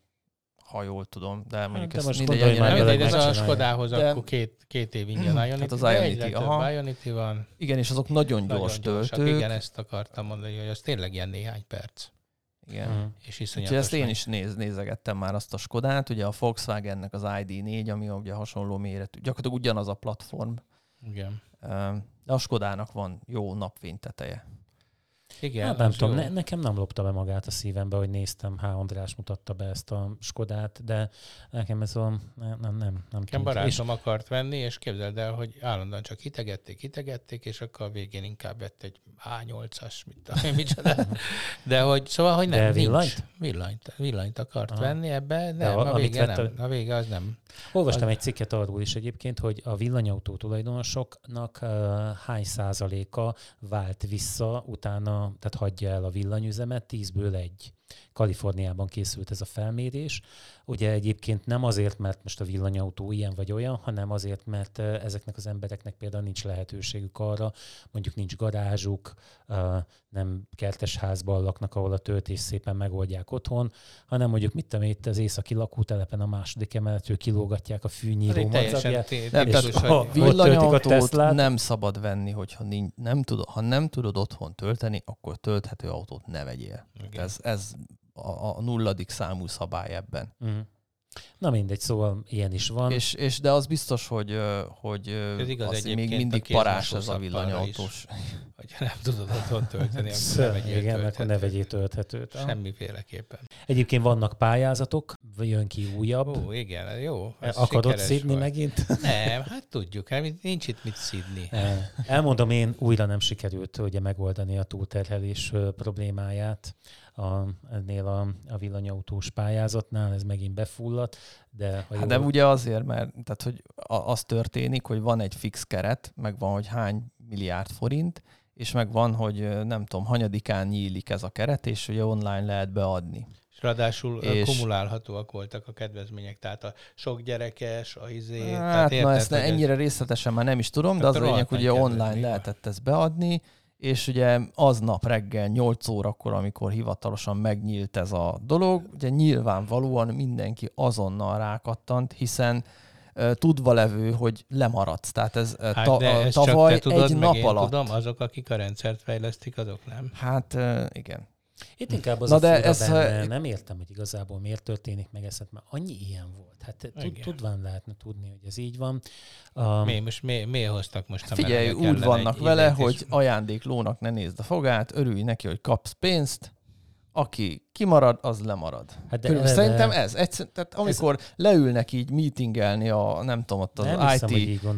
ha jól tudom, de mondjuk hát, de ezt mindegy. Mindegy, ez a Skodához de... akkor két, két év ingyen Ionity. Hát az Ionity, aha. Ionity van. Igen, és azok nagyon gyors töltők. Gyorsak. Igen, ezt akartam mondani, hogy az tényleg ilyen néhány perc. Igen. Mm. És iszonyatos. Úgyhogy ezt én is néz, nézegettem már azt a Skodát, ugye a Volkswagennek az I D négy, ami ugye hasonló méretű, gyakorlatilag ugyanaz a platform. Igen. De a Skodának van jó napfényteteje. Igen. Hát nem tudom, ne, nekem nem lopta be magát a szívembe, hogy néztem, H. András mutatta be ezt a Skodát, de nekem ez a... Nem, nem, nem. Nekem barátom és... akart venni, és képzeld el, hogy állandóan csak hitegették, hitegették, és akkor a végén inkább vett egy H nyolcas, mit tudom, micsoda. De hogy, szóval, hogy nem, de villanyt? Nincs. Villanyt? Villanyt akart aha. venni ebbe, nem, a, a vége nem. A... a vége az nem. Olvastam az... egy cikket arról is egyébként, hogy a villanyautó tulajdonosoknak uh, hány százaléka vált vissza utána, tehát hagyja el a villanyüzemet, tízből egy. Kaliforniában készült ez a felmérés. Ugye egyébként nem azért, mert most a villanyautó ilyen vagy olyan, hanem azért, mert ezeknek az embereknek például nincs lehetőségük arra, mondjuk nincs garázsuk, nem kertesházban laknak, ahol a töltés szépen megoldják otthon, hanem mondjuk mit tudom, itt az északi lakótelepen a második emeletről kilógatják a fűnyíró madzagját. A villanyautót nem szabad venni, hogyha nem tudod otthon tölteni, akkor tölthető autót ne vegyél. Ez A, a nulladik számú szabály ebben. Mm. Na mindegy, szóval ilyen is van. És, és de az biztos, hogy, hogy az még mindig parás az a villanyautós. Hogy nem tudod otthon tölteni, akkor ne vegyél tölthetőt. Semmiféleképpen. Egyébként vannak pályázatok, jön ki újabb. Ó, igen, jó. Akarod szidni megint? Nem, hát tudjuk, nincs itt mit szidni. Elmondom én, újra nem sikerült ugye megoldani a túlterhelés problémáját. A, ennél a, a villanyautós pályázatnál, ez megint befulladt. De, hát de ugye azért, mert tehát, hogy az történik, hogy van egy fix keret, meg van, hogy hány milliárd forint, és meg van, hogy nem tudom, hanyadikán nyílik ez a keret, és ugye online lehet beadni. És ráadásul és... kumulálhatóak voltak a kedvezmények, tehát a sok gyerekes, a izé... Hát, tehát érted, na ezt ne, ennyire részletesen már nem is tudom, de az a lényeg, hogy online lehetett ezt beadni, és ugye aznap reggel nyolc órakor, amikor hivatalosan megnyílt ez a dolog, ugye nyilvánvalóan mindenki azonnal rákattant, hiszen uh, tudva levő, hogy lemaradsz. Tehát ez uh, hát ta, uh, tavaly egy tudod, nap alatt. Tudom, azok, akik a rendszert fejlesztik, azok nem. Hát uh, igen. Itt inkább az na a de ez benne, nem értem, hogy igazából miért történik meg ezt, mert annyi ilyen volt. Hát tudván lehetne tudni, hogy ez így van. Um, mi, most mi, miért hoztak most hát a figyelj, úgy vannak vele, hogy is... ajándéklónak ne nézd a fogát, örülj neki, hogy kapsz pénzt, aki kimarad, az lemarad. Hát de, de, szerintem ez. Egyszer, tehát amikor ez... leülnek így meetingelni a, nem tudom, ott az nem I T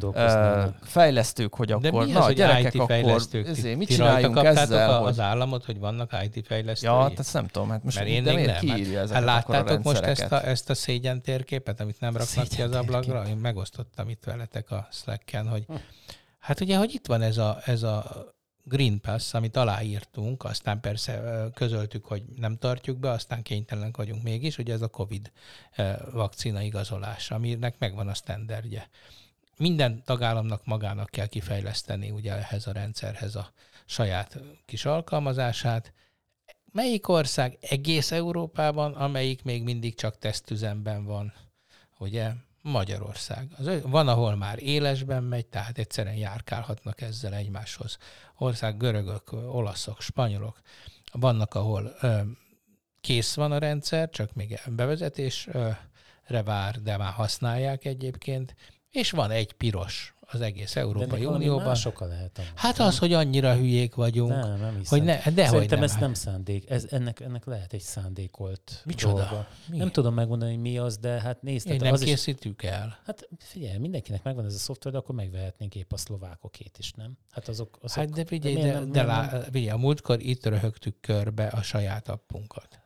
hiszem, fejlesztők, hogy akkor, de mi na, az, gyerekek, I T fejlesztők, akkor ezért mit csináljunk ezzel? A, hogy... az államot, hogy vannak I T fejlesztői? Ja, tehát nem tudom, hát most mert én de miért kiírja hát, ezeket hát, akkor a rendszereket? Láttátok most ezt a, ezt a szégyen térképet, amit nem raknak ki az ablakra? Én megosztottam itt veletek a Slacken, hogy hát ugye, hogy itt van ez a Green Pass, amit aláírtunk, aztán persze közöltük, hogy nem tartjuk be, aztán kénytelenek vagyunk mégis, ugye ez a Covid vakcina igazolása, aminek megvan a sztenderje. Minden tagállamnak magának kell kifejleszteni ugye ehhez a rendszerhez a saját kis alkalmazását. Melyik ország egész Európában, amelyik még mindig csak tesztüzemben van, ugye? Magyarország. Az, van, ahol már élesben megy, tehát egyszerűen járkálhatnak ezzel egymáshoz. Ország, görögök, olaszok, spanyolok. Vannak, ahol ö, kész van a rendszer, csak még bevezetésre vár, de már használják egyébként. És van egy piros az egész Európai Unióban. Lehet, hát nem? Az, hogy annyira hülyék vagyunk. Nem, nem hiszem. Hogy ne, dehogy szerintem nem. Ez nem szándék. Ez, ennek, ennek lehet egy szándékolt micsoda? Dolga. Mi? Nem tudom megmondani, hogy mi az, de hát nézd. Én nem az készítjük is... el. Hát figyelj, mindenkinek megvan ez a szoftver, de akkor megvehetnénk épp a szlovákokét is, nem? Hát azok... azok... Hát de figyelj, de, de, nem, de lá... nem... figyelj, a múltkor itt röhögtük körbe a saját appunkat.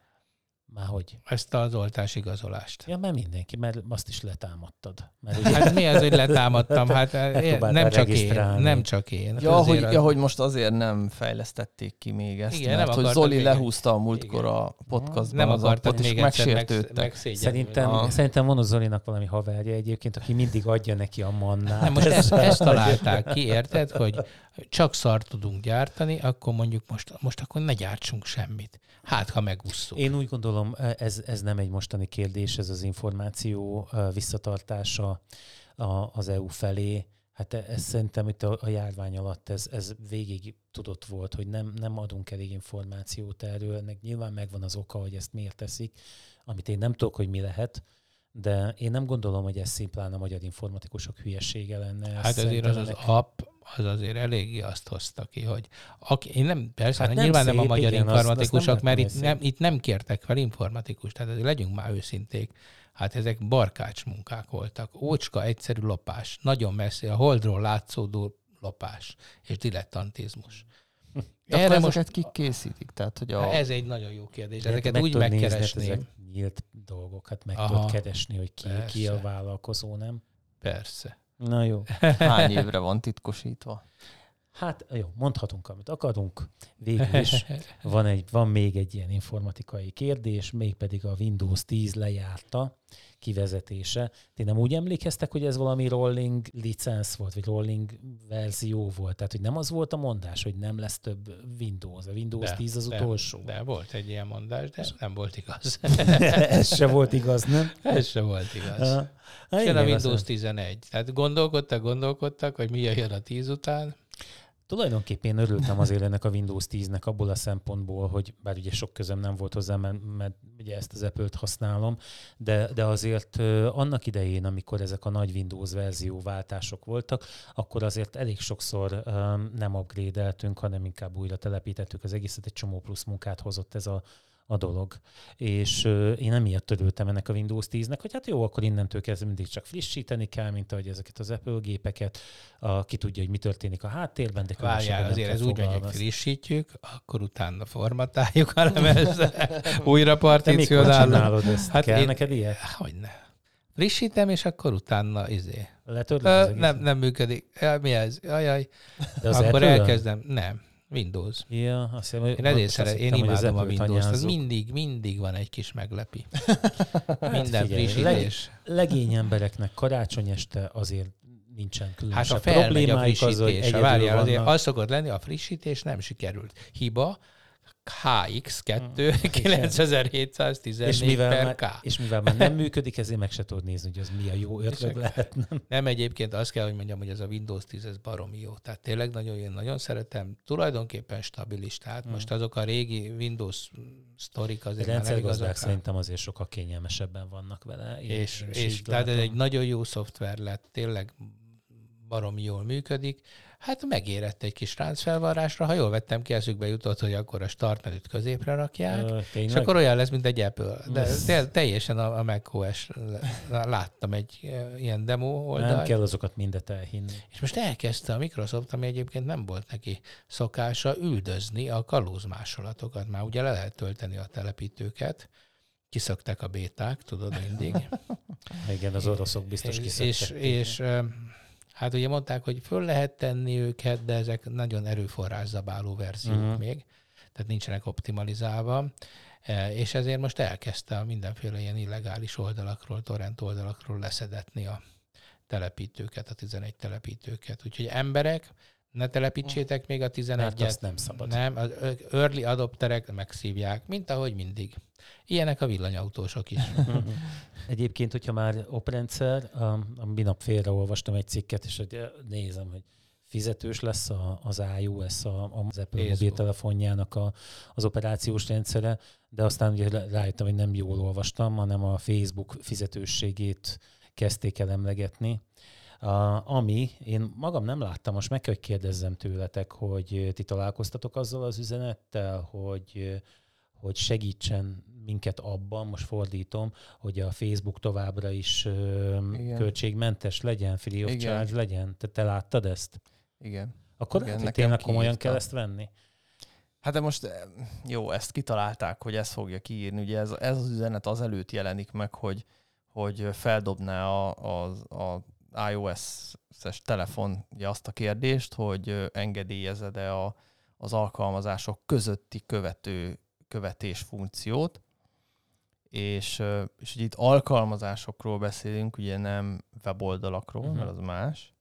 Máhogy? Ezt az oltásigazolást. Ja, mert mindenki, mert azt is letámadtad. Mert ugye... Hát mi az, hogy letámadtam? Hát nem csak én, nem csak én. Ja, hogy, az... ja, hogy most azért nem fejlesztették ki még ezt, igen, mert hogy Zoli még... lehúzta a múltkor a podcastban. Nem akartad még megsértődtek. Szerintem, szerintem van a Zolinak valami haverja egyébként, aki mindig adja neki a mannát. Nem, most ezt, ezt találták ki, érted, hogy csak szart tudunk gyártani, akkor mondjuk most, most akkor ne gyártsunk semmit. Hát, ha megusszuk. Én úgy gondolom, ez, ez nem egy mostani kérdés, ez az információ visszatartása az é u felé. Hát ez szerintem itt a járvány alatt ez, ez végig tudott volt, hogy nem, nem adunk elég információt erről. Ennek nyilván megvan az oka, hogy ezt miért teszik, amit én nem tudok, hogy mi lehet. De én nem gondolom, hogy ez szimplán a magyar informatikusok hülyesége lenne. Hát azért az az app, az azért eléggé azt hozta ki, hogy aki, én nem, persze, hát nem nyilván szép, nem a magyar igen, informatikusok, azt, azt nem mert itt nem, itt nem kértek fel informatikust, tehát legyünk már őszinték. Hát ezek barkács munkák voltak. Ócska egyszerű lopás, nagyon messzi, a holdról látszódó lopás és dilettantizmus. De erre most ezeket kik készítik? Tehát, hogy a... Ez egy nagyon jó kérdés. De ezeket meg úgy megkeresném. Ezek nyílt dolgokat meg aha, tudod keresni, hogy ki, ki a vállalkozó, nem? Persze. Na jó. Hány évre van titkosítva? Hát jó, mondhatunk, amit akarunk. Végül is van, egy, van még egy ilyen informatikai kérdés, mégpedig a Windows tíz lejárta kivezetése. Ti nem úgy emlékeztek, hogy ez valami rolling licensz volt, vagy rolling verzió volt? Tehát, hogy nem az volt a mondás, hogy nem lesz több Windows. A Windows tíz az de, utolsó. De volt egy ilyen mondás, de nem volt igaz. Ez se volt igaz, nem? Ez se volt igaz. Ha, ha igen, a Windows tizenegy. Tehát gondolkodtak, gondolkodtak, hogy mi jön a tíz után. Tulajdonképpen én örültem azért ennek a Windows tíznek abból a szempontból, hogy bár ugye sok közöm nem volt hozzá, mert, mert ugye ezt az Apple-t használom, de, de azért annak idején, amikor ezek a nagy Windows verzió váltások voltak, akkor azért elég sokszor um, nem upgrade-eltünk, hanem inkább újra telepítettük az egészet, egy csomó plusz munkát hozott ez a a dolog. És euh, én emiatt törültem ennek a Windows tíznek, hogy hát jó, akkor innentől kezdve mindig csak frissíteni kell, mint ahogy ezeket az Apple gépeket, a, ki tudja, hogy mi történik a háttérben, de várjál, azért ez úgy, hogy frissítjük, akkor utána formatáljuk, hanem ez újra particionálunk. Hát kell én... neked ilyet? Hogyne. Frissítem, és akkor utána izé. Ö, nem, nem működik. Mi ez? Ajaj. Akkor elkezdem. Nem. Windows. Ja, azt hiszem, én ezért szeretem, én imádom a Windows-t. Az mindig, mindig van egy kis meglepi. Minden frissítés. Leg, legény embereknek karácsony este azért nincsen különösebb hát problémáik az, hogy egyedül várjál, vannak. Azért az szokott lenni, a frissítés nem sikerült. Hiba H X kettő kilencezer-hétszáztizennégy és mivel per már, K. És mivel már nem működik, ezért meg se tudod nézni, hogy az mi a jó ötlet lehet. Nem? nem, egyébként azt kell, hogy mondjam, hogy ez a Windows tíz, ez baromi jó. Tehát tényleg nagyon jó, nagyon szeretem. Tulajdonképpen stabilis. Tehát hmm. most azok a régi Windows sztorik azért már nem igazak. Szerintem azért sokkal kényelmesebben vannak vele. És, és, és tehát ez egy nagyon jó szoftver lett. Tényleg baromi jól működik. Hát megérett egy kis ráncfelvarrásra, ha jól vettem ki, eszükbe jutott, hogy akkor a start menüt középre rakják, Ö, és akkor olyan lesz, mint egy Apple. De te, teljesen a, a macOS, láttam egy e, ilyen demo oldalt. Nem kell azokat mindet elhinni. És most elkezdte a Microsoft, ami egyébként nem volt neki szokása, üldözni a kalózmásolatokat. Már ugye le lehet tölteni a telepítőket, kiszöktek a béták, tudod mindig. Igen, az oroszok biztos kiszöktek. És... és, és Hát ugye mondták, hogy föl lehet tenni őket, de ezek nagyon erőforrászabáló verziók uh-huh. még, tehát nincsenek optimalizálva, és ezért most elkezdte a mindenféle ilyen illegális oldalakról, torrent oldalakról leszedetni a telepítőket, a tizenegy telepítőket. Úgyhogy emberek, ne telepítsétek még a tizenegyet. Mert nem szabad. Nem, az early adopterek megszívják, mint ahogy mindig. Ilyenek a villanyautósok is. Egyébként, hogyha már oprendszer, a minap félreolvastam egy cikket, és hogy nézem, hogy fizetős lesz a, az iOS, a, az Apple mobiltelefonjának a, az operációs rendszere, de aztán ugye rájöttem, hogy nem jól olvastam, hanem a Facebook fizetősségét kezdték el emlegetni. Uh, ami, én magam nem láttam, most meg kell, hogy kérdezzem tőletek, hogy ti találkoztatok azzal az üzenettel, hogy, hogy segítsen minket abban, most fordítom, hogy a Facebook továbbra is uh, költségmentes legyen, free of Igen. charge legyen. Te, te láttad ezt? Igen. Akkor Igen, hát tényleg komolyan kell ezt venni? Hát de most jó, ezt kitalálták, hogy ezt fogja kiírni. Ugye ez, ez az üzenet azelőtt jelenik meg, hogy, hogy feldobná a, a, a iOS-es telefon ugye azt a kérdést, hogy engedélyezed-e a, az alkalmazások közötti követő, követés funkciót, és, és hogy itt alkalmazásokról beszélünk, ugye nem weboldalakról, uh-huh. mert az más.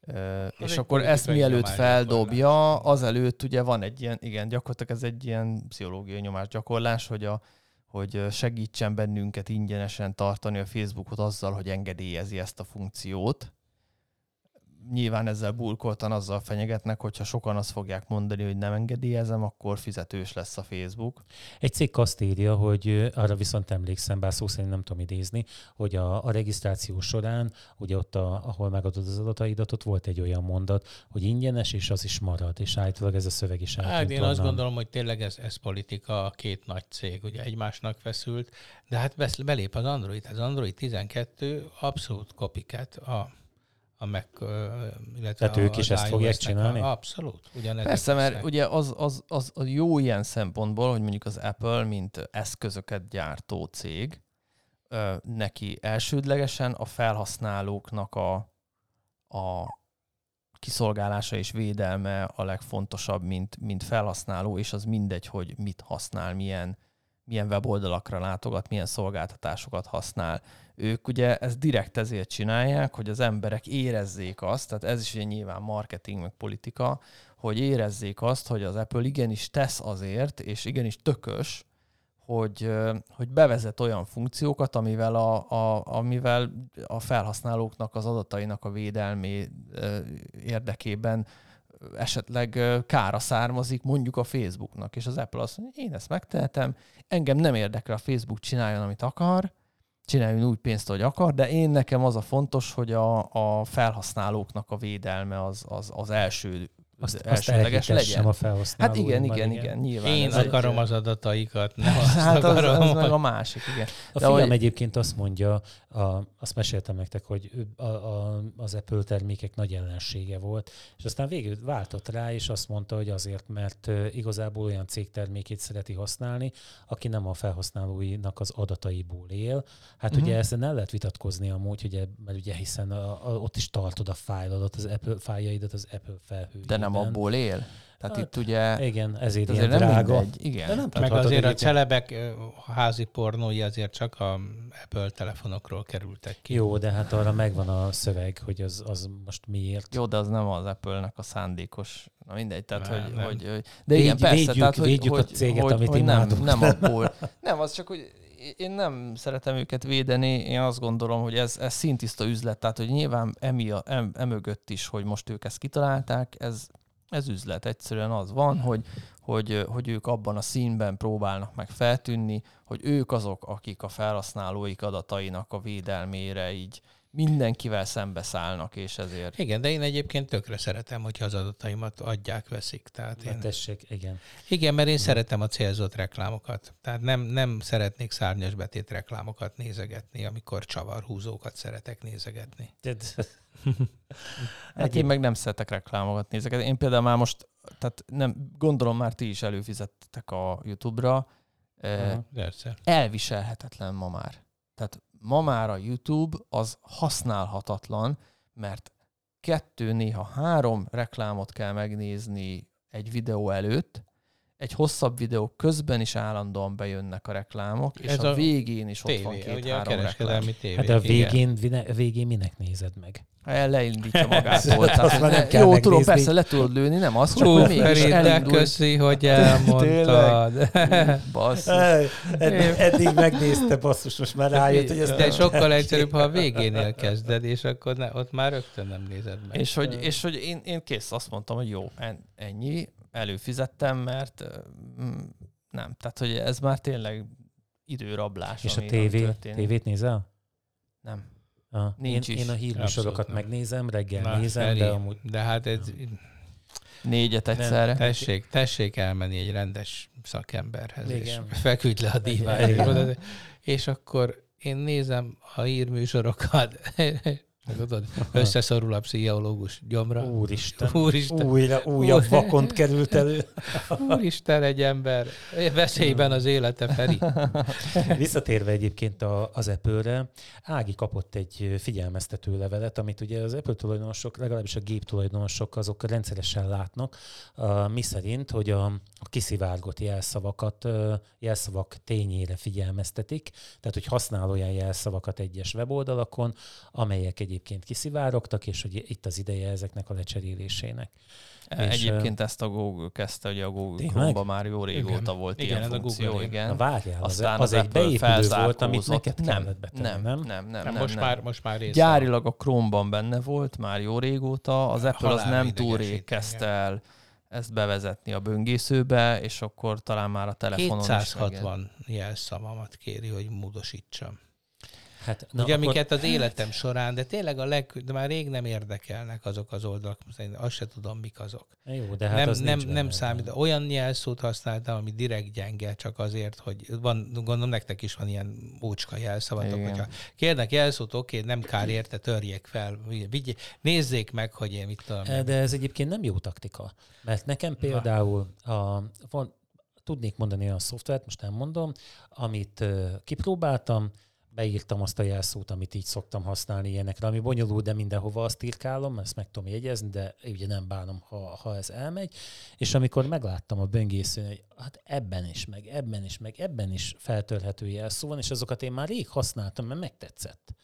E, és akkor ezt mielőtt feldobja, azelőtt ugye van egy ilyen, igen, gyakorlatilag ez egy ilyen pszichológiai nyomásgyakorlás, hogy a hogy segítsen bennünket ingyenesen tartani a Facebookot azzal, hogy engedélyezi ezt a funkciót. Nyilván ezzel burkoltan azzal fenyegetnek, hogyha sokan azt fogják mondani, hogy nem engedélyezem, akkor fizetős lesz a Facebook. Egy cikk azt írja, hogy arra viszont emlékszem, bár szó szerint nem tudom idézni, hogy a, a regisztráció során, ugye ott, a, ahol megadod az adataidat, ott volt egy olyan mondat, hogy ingyenes, és az is marad, és állítólag ez a szöveg is állt. Hát én onnan. Azt gondolom, hogy tényleg ez, ez politika, a két nagy cég, ugye egymásnak feszült, de hát belép az Android, az Android tizenkettő abszolút copycat a A meg, illetve tehát ők is ezt fogják csinálni? A, abszolút. Persze, mert szeg. ugye az, az, az a jó ilyen szempontból, hogy mondjuk az Apple, mint eszközöket gyártó cég, neki elsődlegesen a felhasználóknak a, a kiszolgálása és védelme a legfontosabb, mint, mint felhasználó, és az mindegy, hogy mit használ, milyen, milyen weboldalakra látogat, milyen szolgáltatásokat használ. Ők ugye ezt direkt ezért csinálják, hogy az emberek érezzék azt, tehát ez is ugye nyilván marketing, meg politika, hogy érezzék azt, hogy az Apple igenis tesz azért, és igenis tökös, hogy, hogy bevezet olyan funkciókat, amivel a, a, amivel a felhasználóknak az adatainak a védelmi érdekében esetleg kára származik mondjuk a Facebooknak, és az Apple azt mondja, én ezt megtehetem, engem nem érdekel, a Facebook csináljon, amit akar, csináljon úgy pénzt, hogy akar, de én nekem az a fontos, hogy a, a felhasználóknak a védelme az, az, az első Azt, azt elhitessem a felhasználó. Hát igen, igen, igen, igen, nyilván. Én akarom egy... az adataikat, nem azt hát akarom. Az, az meg a másik, igen. A De fiam hogy... egyébként azt mondja, a, azt meséltem nektek, hogy a, a, az Apple termékek nagy ellensége volt, és aztán végül váltott rá, és azt mondta, hogy azért, mert igazából olyan cégtermékét szereti használni, aki nem a felhasználóinak az adataiból él. Hát mm-hmm. ugye ezzel el lehet vitatkozni amúgy, ugye, mert ugye hiszen a, a, ott is tartod a fájladat, az Apple fájlaidat, az Apple felhőjében. De nem abból él. Tehát hát, itt ugye... Igen, ezért azért nem drága. Mindegy. Igen. De nem meg azért a celebek házi pornói azért csak a Apple telefonokról kerültek ki. Jó, de hát arra megvan a szöveg, hogy az, az most miért. Jó, de az nem az Apple-nek a szándékos. Na mindegy, tehát nem, hogy... Nem. hogy de Védj, igen, persze, védjük, tehát, hogy, védjük hogy, a céget, hogy, amit hogy imádunk. Nem, nem abból. Nem, az csak, hogy én nem szeretem őket védeni, én azt gondolom, hogy ez, ez szintiszta üzlet, tehát hogy nyilván emia, em, emögött is, hogy most ők ezt kitalálták, ez, ez üzlet. Egyszerűen az van, hogy, hogy, hogy ők abban a színben próbálnak meg feltűnni, hogy ők azok, akik a felhasználóik adatainak a védelmére így mindenkivel szembeszállnak, és ezért... Igen, de én egyébként tökre szeretem, hogyha az adataimat adják, veszik. Tehát én... Tessék, igen. Igen, mert én szeretem a célzott reklámokat. Tehát nem, nem szeretnék szárnyas betét reklámokat nézegetni, amikor csavarhúzókat szeretek nézegetni. Hát én meg nem szeretek reklámokat nézegetni. Én például már most, tehát nem, gondolom már ti is előfizettetek a YouTube-ra. Elviselhetetlen ma már. Tehát ma már a YouTube az használhatatlan, mert kettő, néha három reklámot kell megnézni egy videó előtt, egy hosszabb videó közben is állandóan bejönnek a reklámok, és a, a végén is tévé, ott van két-három reklám. Tévé, hát a végén, végén minek nézed meg? Leindítja magától. Tehát, jó, tudom, persze le tudod lőni, nem az, csak hogy mégis elindul. Köszi, hogy elmondtad. Basszus. Ed, eddig megnézte, basszus, most már rájött, hogy ez de nem sokkal nem egyszerűbb, ha a végénél kezded, és akkor ne, ott már rögtön nem nézed meg. És hogy, és hogy én, én kész, azt mondtam, hogy jó, ennyi, előfizettem, mert nem, tehát hogy ez már tényleg időrablás. És a tévé, tévét nézel? Nem. Ah, nincs én, is. Én a hírműsorokat megnézem, reggel Na, nézem, elég. de amúgy... De hát ez... Négyet egyszerre. Tessék, tessék elmenni egy rendes szakemberhez, igen, és feküdj le a díványra. És akkor én nézem a hírműsorokat, összeszorul a pszichológus gyomra. Úristen. Úristen. Újra, újabb vakont került elő. Úristen, egy ember. Veszélyben az élete, Feri. Visszatérve egyébként az Apple-re, Ági kapott egy figyelmeztető levelet, amit ugye az Apple tulajdonosok, legalábbis a gép tulajdonosok azok rendszeresen látnak, miszerint, hogy a, a kiszivárgott jelszavakat, jelszavak tényére figyelmeztetik, tehát hogy használ olyan jelszavakat egyes weboldalakon, amelyek egy egyébként kiszivárogtak, és hogy itt az ideje ezeknek a lecserélésének. Egyébként és, ezt a Google kezdte, ugye a Google Chrome-ba már jó régóta igen. volt igen, ilyen funkció. Igen. Na várjál, aztán az, az, az egy beépülő volt, amit neked kellett betenni, nem? Nem, nem, nem. nem, most, nem. Már, most már rész. Gyárilag a Chrome-ban benne volt már jó régóta, az Apple az nem túl rég kezdte el ezt bevezetni a böngészőbe, és akkor talán már a telefonon kétszázhatvan jelszavamat kéri, hogy módosítsam. Hát, na, ugye, akkor... amiket az életem során, de tényleg a leg, de már rég nem érdekelnek azok az oldalak, azt se tudom, mik azok. Jó, de hát nem, az nem, nem számít. Olyan jelszót használtam, ami direkt gyenge, csak azért, hogy van, gondolom nektek is van ilyen ócska jelszavatok, hogyha kérnek jelszót, oké, nem kár érte, törjék fel, vigyék, nézzék meg, hogy én mit tudom. De ez egyébként nem jó taktika, mert nekem például a, van, tudnék mondani olyan szoftvert, most nem mondom, amit kipróbáltam, beírtam azt a jelszót, amit így szoktam használni ilyenekre, ami bonyolult, de mindenhova azt írkálom, ezt meg tudom jegyezni, de ugye nem bánom, ha, ha ez elmegy. És amikor megláttam a böngészőn, hogy hát ebben is, meg ebben is, meg ebben is feltörhető jelszó van, és azokat én már rég használtam, mert megtetszett.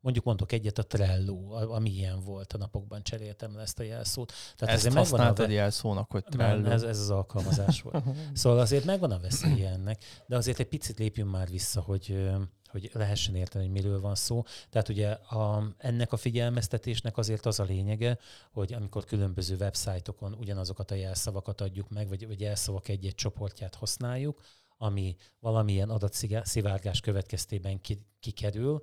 Mondjuk mondok egyet, a Trello, ami ilyen volt, a napokban cseréltem le ezt a jelszót. Tehát ezt használtad a... jelszónak, hogy Trello. Nem, ez, ez az alkalmazás volt. Szóval azért megvan a veszélye ennek, de azért egy picit lépjünk már vissza, hogy... hogy lehessen érteni, hogy miről van szó. Tehát ugye a, ennek a figyelmeztetésnek azért az a lényege, hogy amikor különböző websájtokon ugyanazokat a jelszavakat adjuk meg, vagy, vagy jelszavak egy-egy csoportját használjuk, ami valamilyen adatszivárgás következtében ki, kikerül,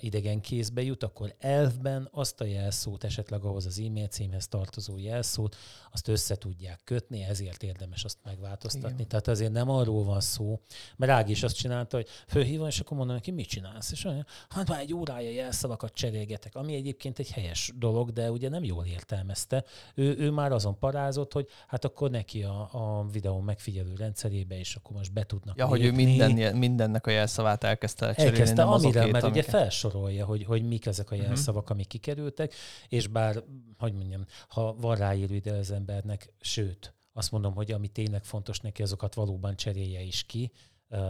idegen kézbe jut, akkor elvben azt a jelszót, esetleg ahhoz az e-mail címhez tartozó jelszót, azt össze tudják kötni, ezért érdemes azt megváltoztatni. Igen. Tehát azért nem arról van szó, mert Ági is azt csinálta, hogy fölhívom, és akkor mondom neki, mit csinálsz? És olyan, hát már egy órája jelszavakat cserélgetek, ami egyébként egy helyes dolog, de ugye nem jól értelmezte. Ő, ő már azon parázott, hogy hát akkor neki a, a videó megfigyelő rendszerébe, és akkor most be tudnak ja, lépni. Hogy ő minden, mindennek a jelszavát elkezdte cserélni, elkezdte, nem amire, azokét, amiket... felsorolja, hogy, hogy mik ezek a jelszavak, amik kikerültek, és bár, hogy mondjam, ha van ráérő ide az embernek, sőt, azt mondom, hogy ami tényleg fontos neki, azokat valóban cserélje is ki,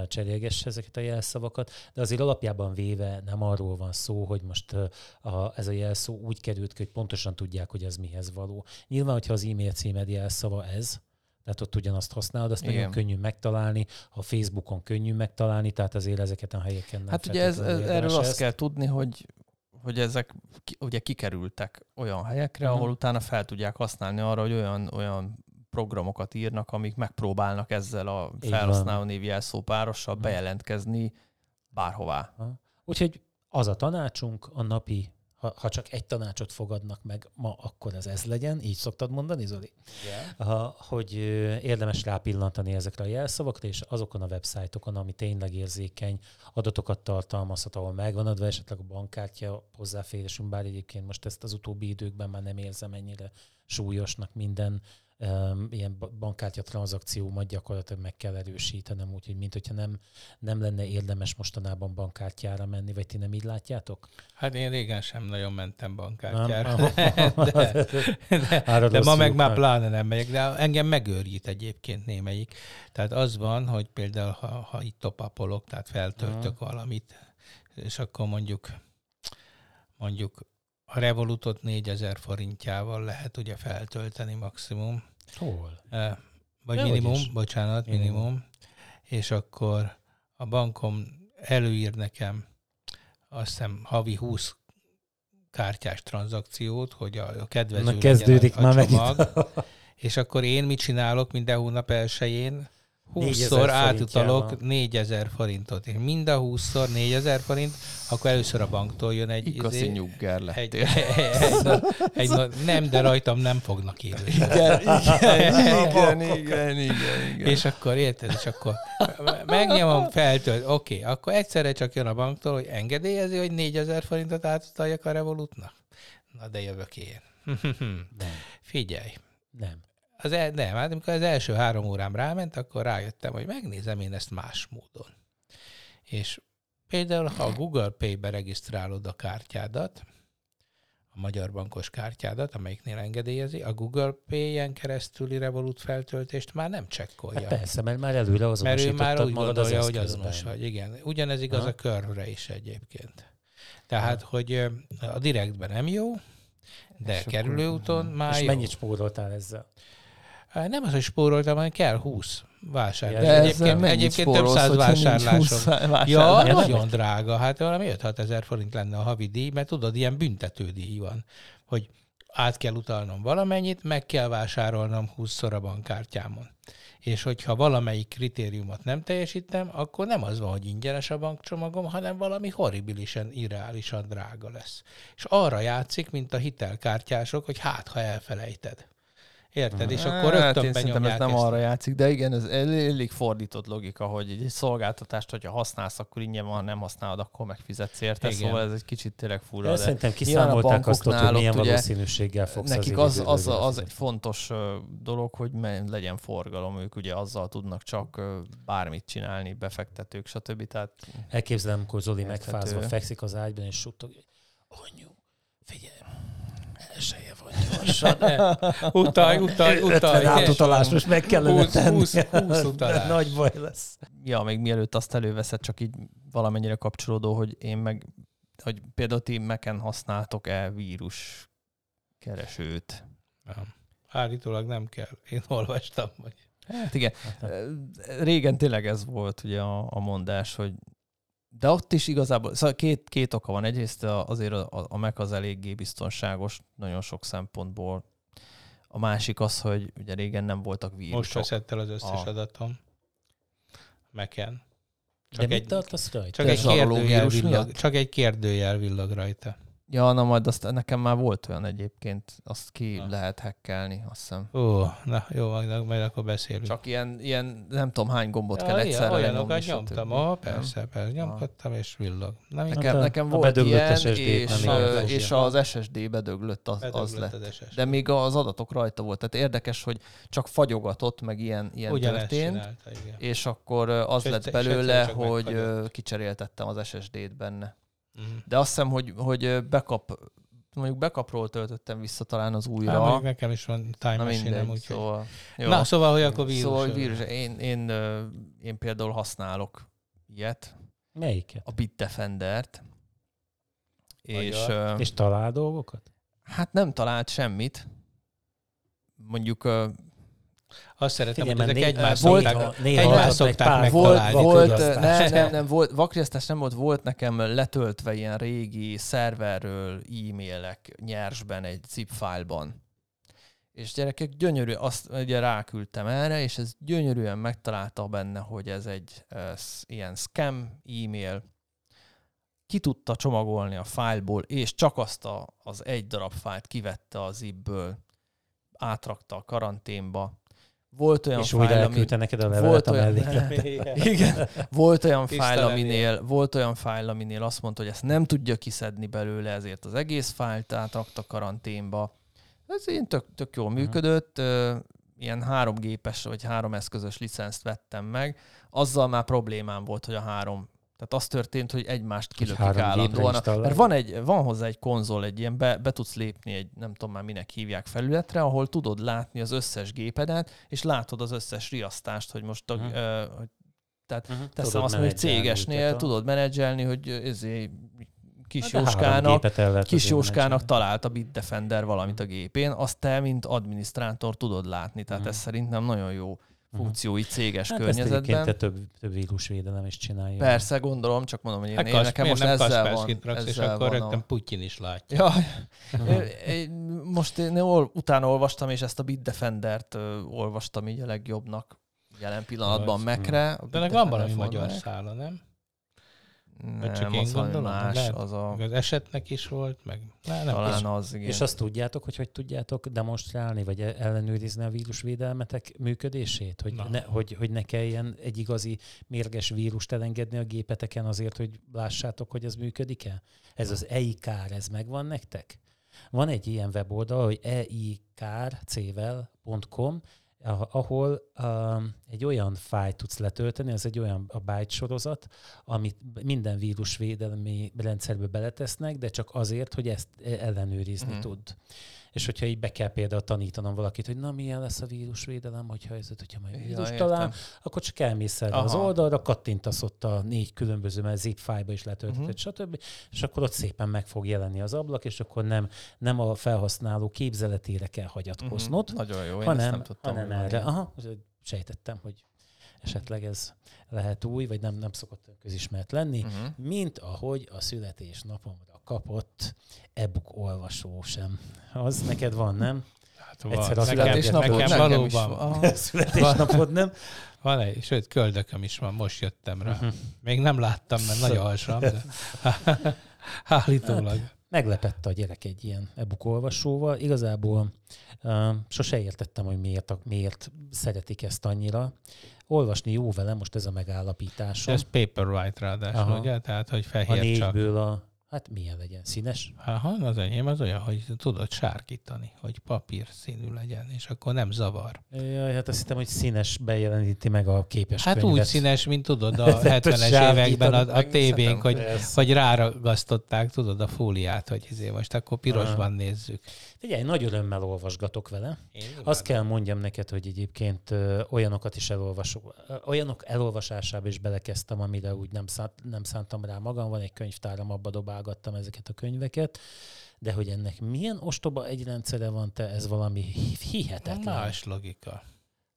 cserélgesse ezeket a jelszavakat, de azért alapjában véve nem arról van szó, hogy most a, ez a jelszó úgy került ki, hogy pontosan tudják, hogy ez mihez való. Nyilván, hogyha az e-mail címed jelszava ez, tehát ott ugyanazt használod, azt nagyon könnyű megtalálni, a Facebookon könnyű megtalálni, tehát azért ezeket a helyeken nem. Hát ugye ez, erről azt ezt. kell tudni, hogy, hogy ezek ugye kikerültek olyan helyekre, uh-huh. ahol utána fel tudják használni arra, hogy olyan, olyan programokat írnak, amik megpróbálnak ezzel a felhasználó névjelszó párossal uh-huh. bejelentkezni bárhová. Uh-huh. Úgyhogy az a tanácsunk a napi, Ha, ha csak egy tanácsot fogadnak meg ma, akkor az ez legyen, így szoktad mondani, Zoli? Yeah. Ha, hogy érdemes rápillantani ezekre a jelszavakra, és azokon a websájtokon, ami tényleg érzékeny adatokat tartalmazhat, ahol megvan adva esetleg a bankkártya hozzáférésünk, bár egyébként most ezt az utóbbi időkben már nem érzem ennyire súlyosnak minden ilyen bankkártya tranzakciómat gyakorlatilag meg kell erősítenem, úgyhogy mint hogyha nem, nem lenne érdemes mostanában bankkártyára menni, vagy ti nem így látjátok? Hát én régen sem nagyon mentem bankkártyára. de, de, de ma meg már pláne nem megyek, de engem megőrít egyébként némelyik. Tehát az van, hogy például ha, ha itt topapolok, tehát feltöltök hmm. valamit, és akkor mondjuk mondjuk a Revolutot négyezer forintjával lehet ugye feltölteni maximum. Hol? E, vagy de minimum, bocsánat, minimum. minimum. És akkor a bankom előír nekem azt hiszem havi húsz kártyás tranzakciót, hogy a, a kedvező Na, kezdődik a, a már csomag. És akkor én mit csinálok minden hónap elsőjén? húszszor átutalok négyezer forintot. És mind a húszszor négyezer forint, akkor először a banktól jön egy... Ikaszi izé, nyuggár lettél. Egy, egy, egy, egy, nem, de rajtam nem fognak írni. Igen, igen, igen, igen. És akkor érted, és akkor megnyomom, feltölt. Oké, okay, akkor egyszerre csak jön a banktól, hogy engedélyezi, hogy négyezer forintot átutaljak a Revolutnak. Na, de jövök én. Nem. Figyelj. Nem. Az el, nem, hát amikor az első három órám ráment, akkor rájöttem, hogy megnézem én ezt más módon. És például, ha a Google Pay-be regisztrálod a kártyádat, a magyar bankos kártyádat, amelyiknél engedélyezi, a Google Pay-en keresztüli Revolut feltöltést már már nem csekkolja. Hát persze, mert már előre azonosítottad magad az eszközben. Mert ő már úgy gondolja, hogy azonos vagy. Igen, ugyanez igaz ha. a körre is egyébként. Tehát, ha. hogy a direktben nem jó, de kerülőúton már és jó. És mennyit spóroltál ezzel? Nem az, hogy spóroltam, hanem kell húsz vásárlás. Egyébként, egyébként több száz vásárláson. Ja, nagyon drága. Hát valami öt-hat ezer forint lenne a havi díj, mert tudod, ilyen büntető díj van, hogy át kell utalnom valamennyit, meg kell vásárolnom húszszor a bankkártyámon. És hogyha valamelyik kritériumot nem teljesítem, akkor nem az van, hogy ingyenes a bankcsomagom, hanem valami horribilisen, irreálisan drága lesz. És arra játszik, mint a hitelkártyások, hogy hát, ha elfelejted. Érted? És akkor rögtön hát én szerintem ez nem ezt. arra játszik, de igen, ez elég fordított logika, hogy egy szolgáltatást, hogyha használsz, akkor ingyen van, ha nem használod, akkor megfizetsz érte. Igen. Szóval ez egy kicsit tényleg fura. De szerintem kiszámolták azt, hogy milyen valószínűséggel fogsz az Nekik az, az, az egy fontos dolog, hogy legyen forgalom, ők ugye azzal tudnak csak bármit csinálni, befektetők, stb. Tehát elképzelem, amikor Zoli értető. megfázva fekszik az ágyban, és suttog, hogy anyu, figyelj, elsője van gyorsan. utalj, utalj, utalj. ötven átutalás, most meg kellene tenni. húsz, húsz utalás. Nagy baj lesz. Ja, még mielőtt azt előveszed, csak így valamennyire kapcsolódó, hogy én meg, hogy például ti Mac-en használtok-e vírus keresőt? Nem. Állítólag nem kell. Én olvastam, vagy. Hát igen. Régen tényleg ez volt ugye a, a mondás, hogy de ott is igazából, szóval két, két oka van. Egyrészt azért a, a Mac az eléggé biztonságos, nagyon sok szempontból. A másik az, hogy ugye régen nem voltak vírusok. Most veszett el az összes a... adatom Mac-en. Csak de egy, mit tartasz rajta? Csak egy, kérdőjel villag, csak egy kérdőjel villag rajta. Ja, na majd azt, nekem már volt olyan egyébként, azt ki na. lehet hackelni, azt hiszem. Ó, na jó, majd akkor beszélünk. Csak ilyen, ilyen nem tudom hány gombot ja, kell egyszerre nyomni. Olyanokat nyomtam, ó, persze, persze, nyomkodtam és villog. Na, nekem, nekem volt ilyen, és, nem és nem az es es dé bedöglött az, bedöglött az lett. Az de még az adatok rajta volt, tehát érdekes, hogy csak fagyogatott, meg ilyen, ilyen történt, csinálta, és akkor az Sőt, lett belőle, hogy kicseréltettem az es es dét benne. De azt hiszem, hogy, hogy backup, mondjuk backupról töltöttem vissza talán az újra. Hát, nekem is van time machine-em, úgyhogy. Szóval, Na, szóval, hogy akkor vírus. Szóval, vírus. Én, én, én például használok ilyet. Melyiket? A Bitdefender-t. És, és talál dolgokat? Hát nem talált semmit. Mondjuk... Azt szeretem, hogy ezek egymás szokták, egymás szokták megtalálni. Volt, nem, nem, nem, volt, vakriasztás nem volt, volt nekem letöltve ilyen régi szerverről e-mailek nyársban egy zip fájlban. És gyerekek, gyönyörű, azt ugye ráküldtem erre, és ez gyönyörűen megtalálta benne, hogy ez egy ez, ilyen scam e-mail. Ki tudta csomagolni a fájlból, és csak azt a, az egy darab fájlt kivette a zipből, átrakta a karanténba. Volt olyan és fájl, újra elküldte neked a levelet a mellékletet. Igen. Volt olyan fájl, aminél, volt olyan fájl, aminél azt mondta, hogy ezt nem tudja kiszedni belőle, ezért az egész fájlt átrakta karanténba. Ez én tök, tök jól működött. ilyen három gépes vagy három eszközös licenzt vettem meg, azzal már problémám volt, hogy a három, tehát az történt, hogy egymást kilökik állandóan. Mert van, egy, van hozzá egy konzol, egy ilyen, be, be tudsz lépni egy, nem tudom már minek hívják, felületre, ahol tudod látni az összes gépedet, és látod az összes riasztást, hogy most a, hmm. ö, tehát uh-huh. teszem azt, hogy cégesnél a... tudod menedzselni, hogy ezért kis Jóskának, kis Jóskának talált a Bitdefender valamit a gépén, azt te, mint adminisztrátor tudod látni. Tehát uh-huh. ez szerintem nagyon jó funkciói céges hát környezetben. Hát ezt egyébként több, több vírusvédelem is csinálja. Persze, gondolom, csak mondom, hogy én, hát én kasz, nekem most ezzel van. Raksz, ezzel és akkor rögtön a... Putyin is látja. Ja, most én utána olvastam, és ezt a Bitdefendert olvastam így a legjobbnak jelen pillanatban Mac-re. De nek van valami magyar szála, nem? Nem, csak én az gondolom, más, az, a... az esetnek is volt, meg Lá, nem talán is. Az, igen. És azt tudjátok, hogy hogy tudjátok demonstrálni, vagy ellenőrizni a vírusvédelmetek működését? Hogy ne, hogy, hogy ne kelljen egy igazi mérges vírust elengedni a gépeteken azért, hogy lássátok, hogy ez működik-e? Ez az e i ká er, ez megvan nektek? Van egy ilyen weboldal, hogy e i k r c vel pont com, ahol um, egy olyan fájt tudsz letölteni, ez egy olyan a byte sorozat, amit minden vírusvédelmi rendszerbe beletesznek, de csak azért, hogy ezt ellenőrizni mm. tud. És hogyha így be kell például tanítanom valakit, hogy na milyen lesz a vírusvédelem, hogyha ez, hogyha majd vírus ja, talál, akkor csak elmész el az oldalra, kattintasz ott a négy különböző, mert zip fájlba is letöltötted, uh-huh. stb. És akkor ott szépen meg fog jelenni az ablak, és akkor nem, nem a felhasználó képzeletére kell hagyatkoznod, uh-huh. Nagyon jó, hanem, nem tudtam, hanem erre. Aha, sejtettem, hogy esetleg ez lehet új, vagy nem, nem szokott közismert lenni, uh-huh. mint ahogy a születésnapomra kapott e-book olvasó sem. Az neked van, nem? Hát van. Egyszer a születésnapod nekem, nekem valóban van. A születésnapod nem? Van egy, sőt, köldököm is van, most jöttem rá. Uh-huh. Még nem láttam, mert nagy alsam, de állítólag. Hát, meglepett a gyerek egy ilyen e-book olvasóval. Igazából uh, sose értettem, hogy miért, miért szeretik ezt annyira. Olvasni jó vele, most ez a megállapításom. Ez Paperwhite ráadásul, ugye? Tehát, hogy fehér a négyből csak. A Hát milyen legyen? Színes? Aha, az enyém az olyan, hogy tudod sárkítani, hogy papír színű legyen, és akkor nem zavar. Jaj, hát azt hiszem, hogy színes bejeleníti meg a képes hát könyvet. Úgy színes, mint tudod, a hetvenes években a, a tévénk, hogy, hogy ráragasztották, tudod, a fóliát, hogy ezért most akkor pirosban ah. nézzük. Figyelj, nagy örömmel olvasgatok vele. Én azt kell mondjam neked, hogy egyébként olyanokat is elolvasok. Olyanok elolvasásába is belekezdtem, amire úgy nem, szánt, nem szántam rá magam. Van egy könyvtáram, abba dobál ezeket a könyveket, de hogy ennek milyen ostoba egy rendszere van, te ez valami hihetetlen. Más logika.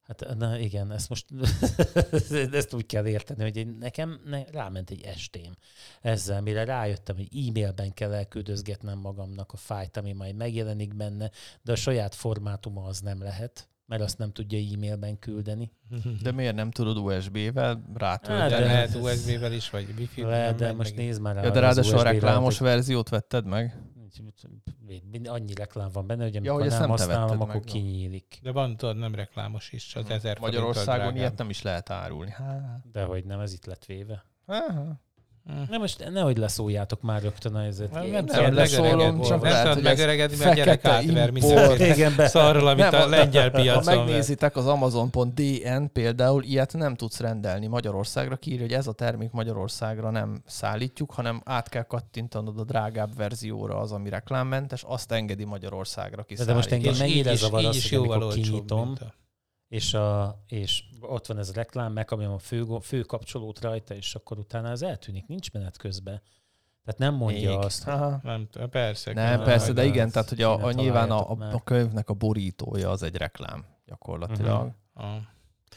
Hát na igen, ezt most ezt úgy kell érteni, hogy nekem ne, ráment egy estém ezzel, mire rájöttem, hogy e-mailben kell elküldözgetnem magamnak a fájt, ami majd megjelenik benne, de a saját formátuma az nem lehet, mert azt nem tudja e-mailben küldeni. De miért nem tudod u es bé-vel rátölteni? Hát, de lehet u es bé-vel is, vagy wifi-vel. Lehet, de most meg... nézd már rá. Ja, de ráadásul a reklámos rá, verziót vetted meg? Annyi reklám van benne, hogy amikor ja, nem használom, meg, akkor kinyílik. De van, tudod, nem reklámos is. Csak ezer Magyarországon ilyet nem is lehet árulni. Dehogy nem, ez itt lett véve. Aha. Ne most, nehogy leszóljátok már rögtön a helyzet. Nem, nem, nem leszólom, csak lehet, lehet, hogy megöregedni, mert a gyerek átvermi szarral, amit nem, a lengyel piacon. Ha megnézitek az amazon pont d n például, ilyet nem tudsz rendelni Magyarországra, kiírja, hogy ez a termék Magyarországra nem szállítjuk, hanem át kell kattintanod a drágább verzióra az, ami reklámmentes, azt engedi Magyarországra kiszállítani. De most engem mennyire zavar az, hogy amikor kinyitom, és, a, és ott van ez a reklám, megkapjam a fő, fő kapcsolót rajta, és akkor utána ez eltűnik, nincs menet közben. Tehát nem mondja Ég. azt. Aha. Nem, persze. Nem, persze, de igen, tehát hogy a, a nyilván a, a könyvnek a borítója az egy reklám gyakorlatilag. Uh-huh. Uh-huh.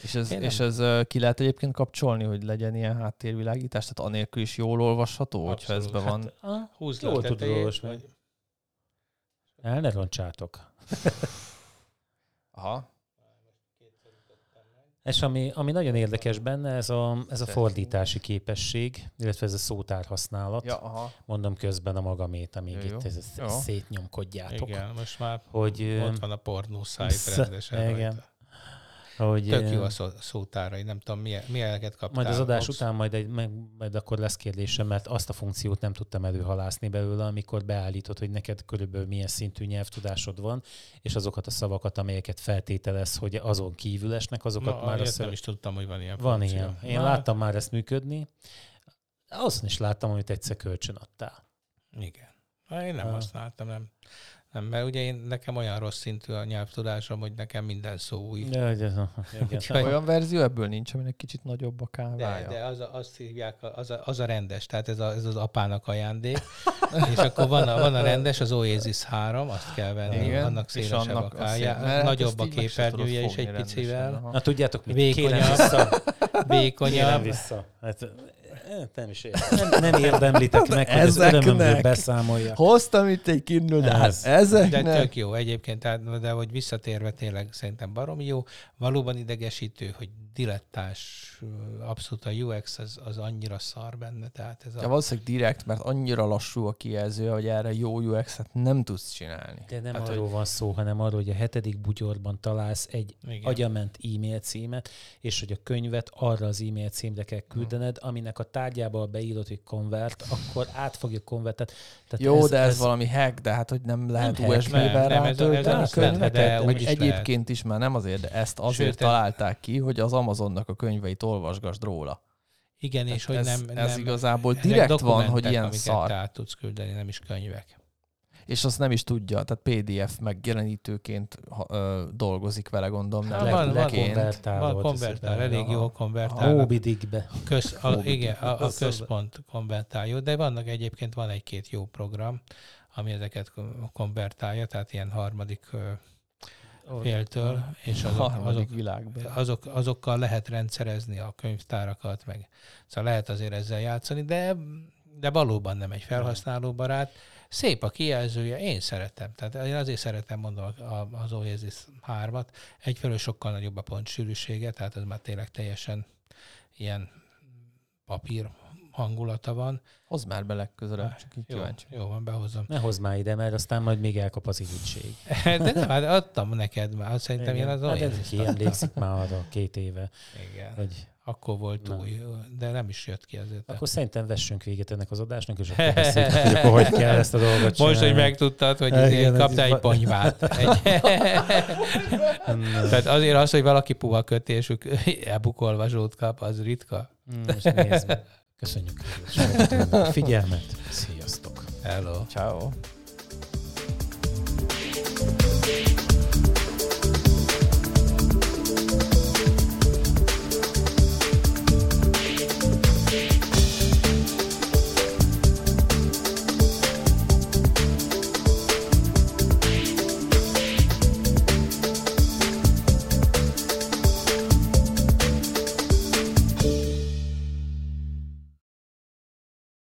És, ez, és ez ki lehet egyébként kapcsolni, hogy legyen ilyen háttérvilágítás? Tehát anélkül is jól olvasható, abszolút. Hogyha ezben van. Hát, húzd jól tudod olvasni. Vagy... El ne roncsátok. Aha. És ami, ami nagyon érdekes benne, ez a, ez a fordítási képesség, illetve ez a szótárhasználat. Ja, mondom közben a magamét, amíg jó, itt ez, ez szétnyomkodjátok. Igen, most már hogy, ott van a pornószájt rendesen. Igen. Ahogy, tök jó a szó, szótárai, nem tudom, milyeneket kaptál. Majd az adás Ops. után majd, egy, meg, majd akkor lesz kérdésem, mert azt a funkciót nem tudtam előhalászni belőle, amikor beállítod, hogy neked körülbelül milyen szintű nyelvtudásod van, és azokat a szavakat, amelyeket feltételez, hogy azon kívül esnek, azokat Na, már... Azt nem is tudtam, hogy van ilyen Van funkció. ilyen. Én Na. láttam már ezt működni. Azon is láttam, amit egyszer kölcsön adtál. Igen. Én nem ha. használtam, nem. Nem, mert ugye én, nekem olyan rossz szintű a nyelvtudásom, hogy nekem minden szó új. De, de, de. Olyan verzió ebből nincs, aminek kicsit nagyobb a kávája. De, de az a, azt hívják, az a, az a rendes, tehát ez, a, ez az apának ajándék. És akkor van a, van a rendes, az Oasis három, azt kell venni, igen, annak szélesebb a kávája. Nagyobb a képernyője is egy picivel. Na tudjátok mit, vékonyabb. Vékonyabb. Vissza. Hát, nem is értem. Nem, nem érdemlitek meg, hogy az örömömről beszámoljak. Hoztam itt egy kinduldász. Ez. Ezeknek. De tök jó egyébként, tehát, de hogy visszatérve tényleg szerintem baromi jó. Valóban idegesítő, hogy dilettás, abszolút a u iksz az, az annyira szar benne. Tehát ez a... De valószínűleg direkt, mert annyira lassú a kijelző, hogy erre jó u iksz-et nem tudsz csinálni. De nem hát, arról hogy... van szó, hanem arról, hogy a hetedik bugyorban találsz egy igen. agyament e-mail címet, és hogy a könyvet arra az e-mail címre kell küldened, aminek a tárgyába beírod, hogy konvert, akkor át fogja konvertet. Tehát jó, ez, de ez, ez valami hack, de hát hogy nem lehet u es bé-vel rátölteni könyveket. Meg egyébként is már nem azért, de ezt azért Sőt, találták ki, hogy az Amazonnak a könyveit olvasgasd róla. Igen, tehát és ez, hogy nem... Ez nem, igazából direkt van, hogy ilyen szar. Amiket át tudsz küldeni, nem is könyvek. És azt nem is tudja, tehát pé dé ef megjelenítőként ö, dolgozik vele, gondolom. Hát, van van konvertál, konvertál, elég jó konvertál. Óbidikbe. Igen, a, a központ konvertál jó, de vannak egyébként, van egy-két jó program, ami ezeket konvertálja, tehát ilyen harmadik ö, féltől, és azok, harmadik azok, azok, azokkal lehet rendszerezni a könyvtárakat, meg szóval lehet azért ezzel játszani, de, de valóban nem egy felhasználóbarát. Szép a kijelzője, én szeretem. Tehát én azért szeretem, mondom, az Oasis hármat. Egyfelől sokkal nagyobb a pontsűrűsége, tehát ez már tényleg teljesen ilyen papír hangulata van. Hozd már be legközelebb, csak így kíváncsi. Jó, van, behozom. Ne hozd már ide, mert aztán majd még elkap az irigység. De nem, hát adtam neked már. Szerintem igen. Én az Oasis-t adtam. Emlékszik már arra két éve. Igen. Hogy... Akkor volt nem. új, de nem is jött ki ezért. Akkor szerintem vessünk véget ennek az adásnak, és akkor beszéljük, hogy akkor hogy kell ezt a dolgot csinálni. Most, hogy megtudtad, hogy igen, kaptál egy ponyvát. Egy... Tehát azért az, hogy valaki puha kötésű e-book-olvasót kap, az ritka. Most nézd meg. Köszönjük a figyelmet. Sziasztok. Hello. Ciao.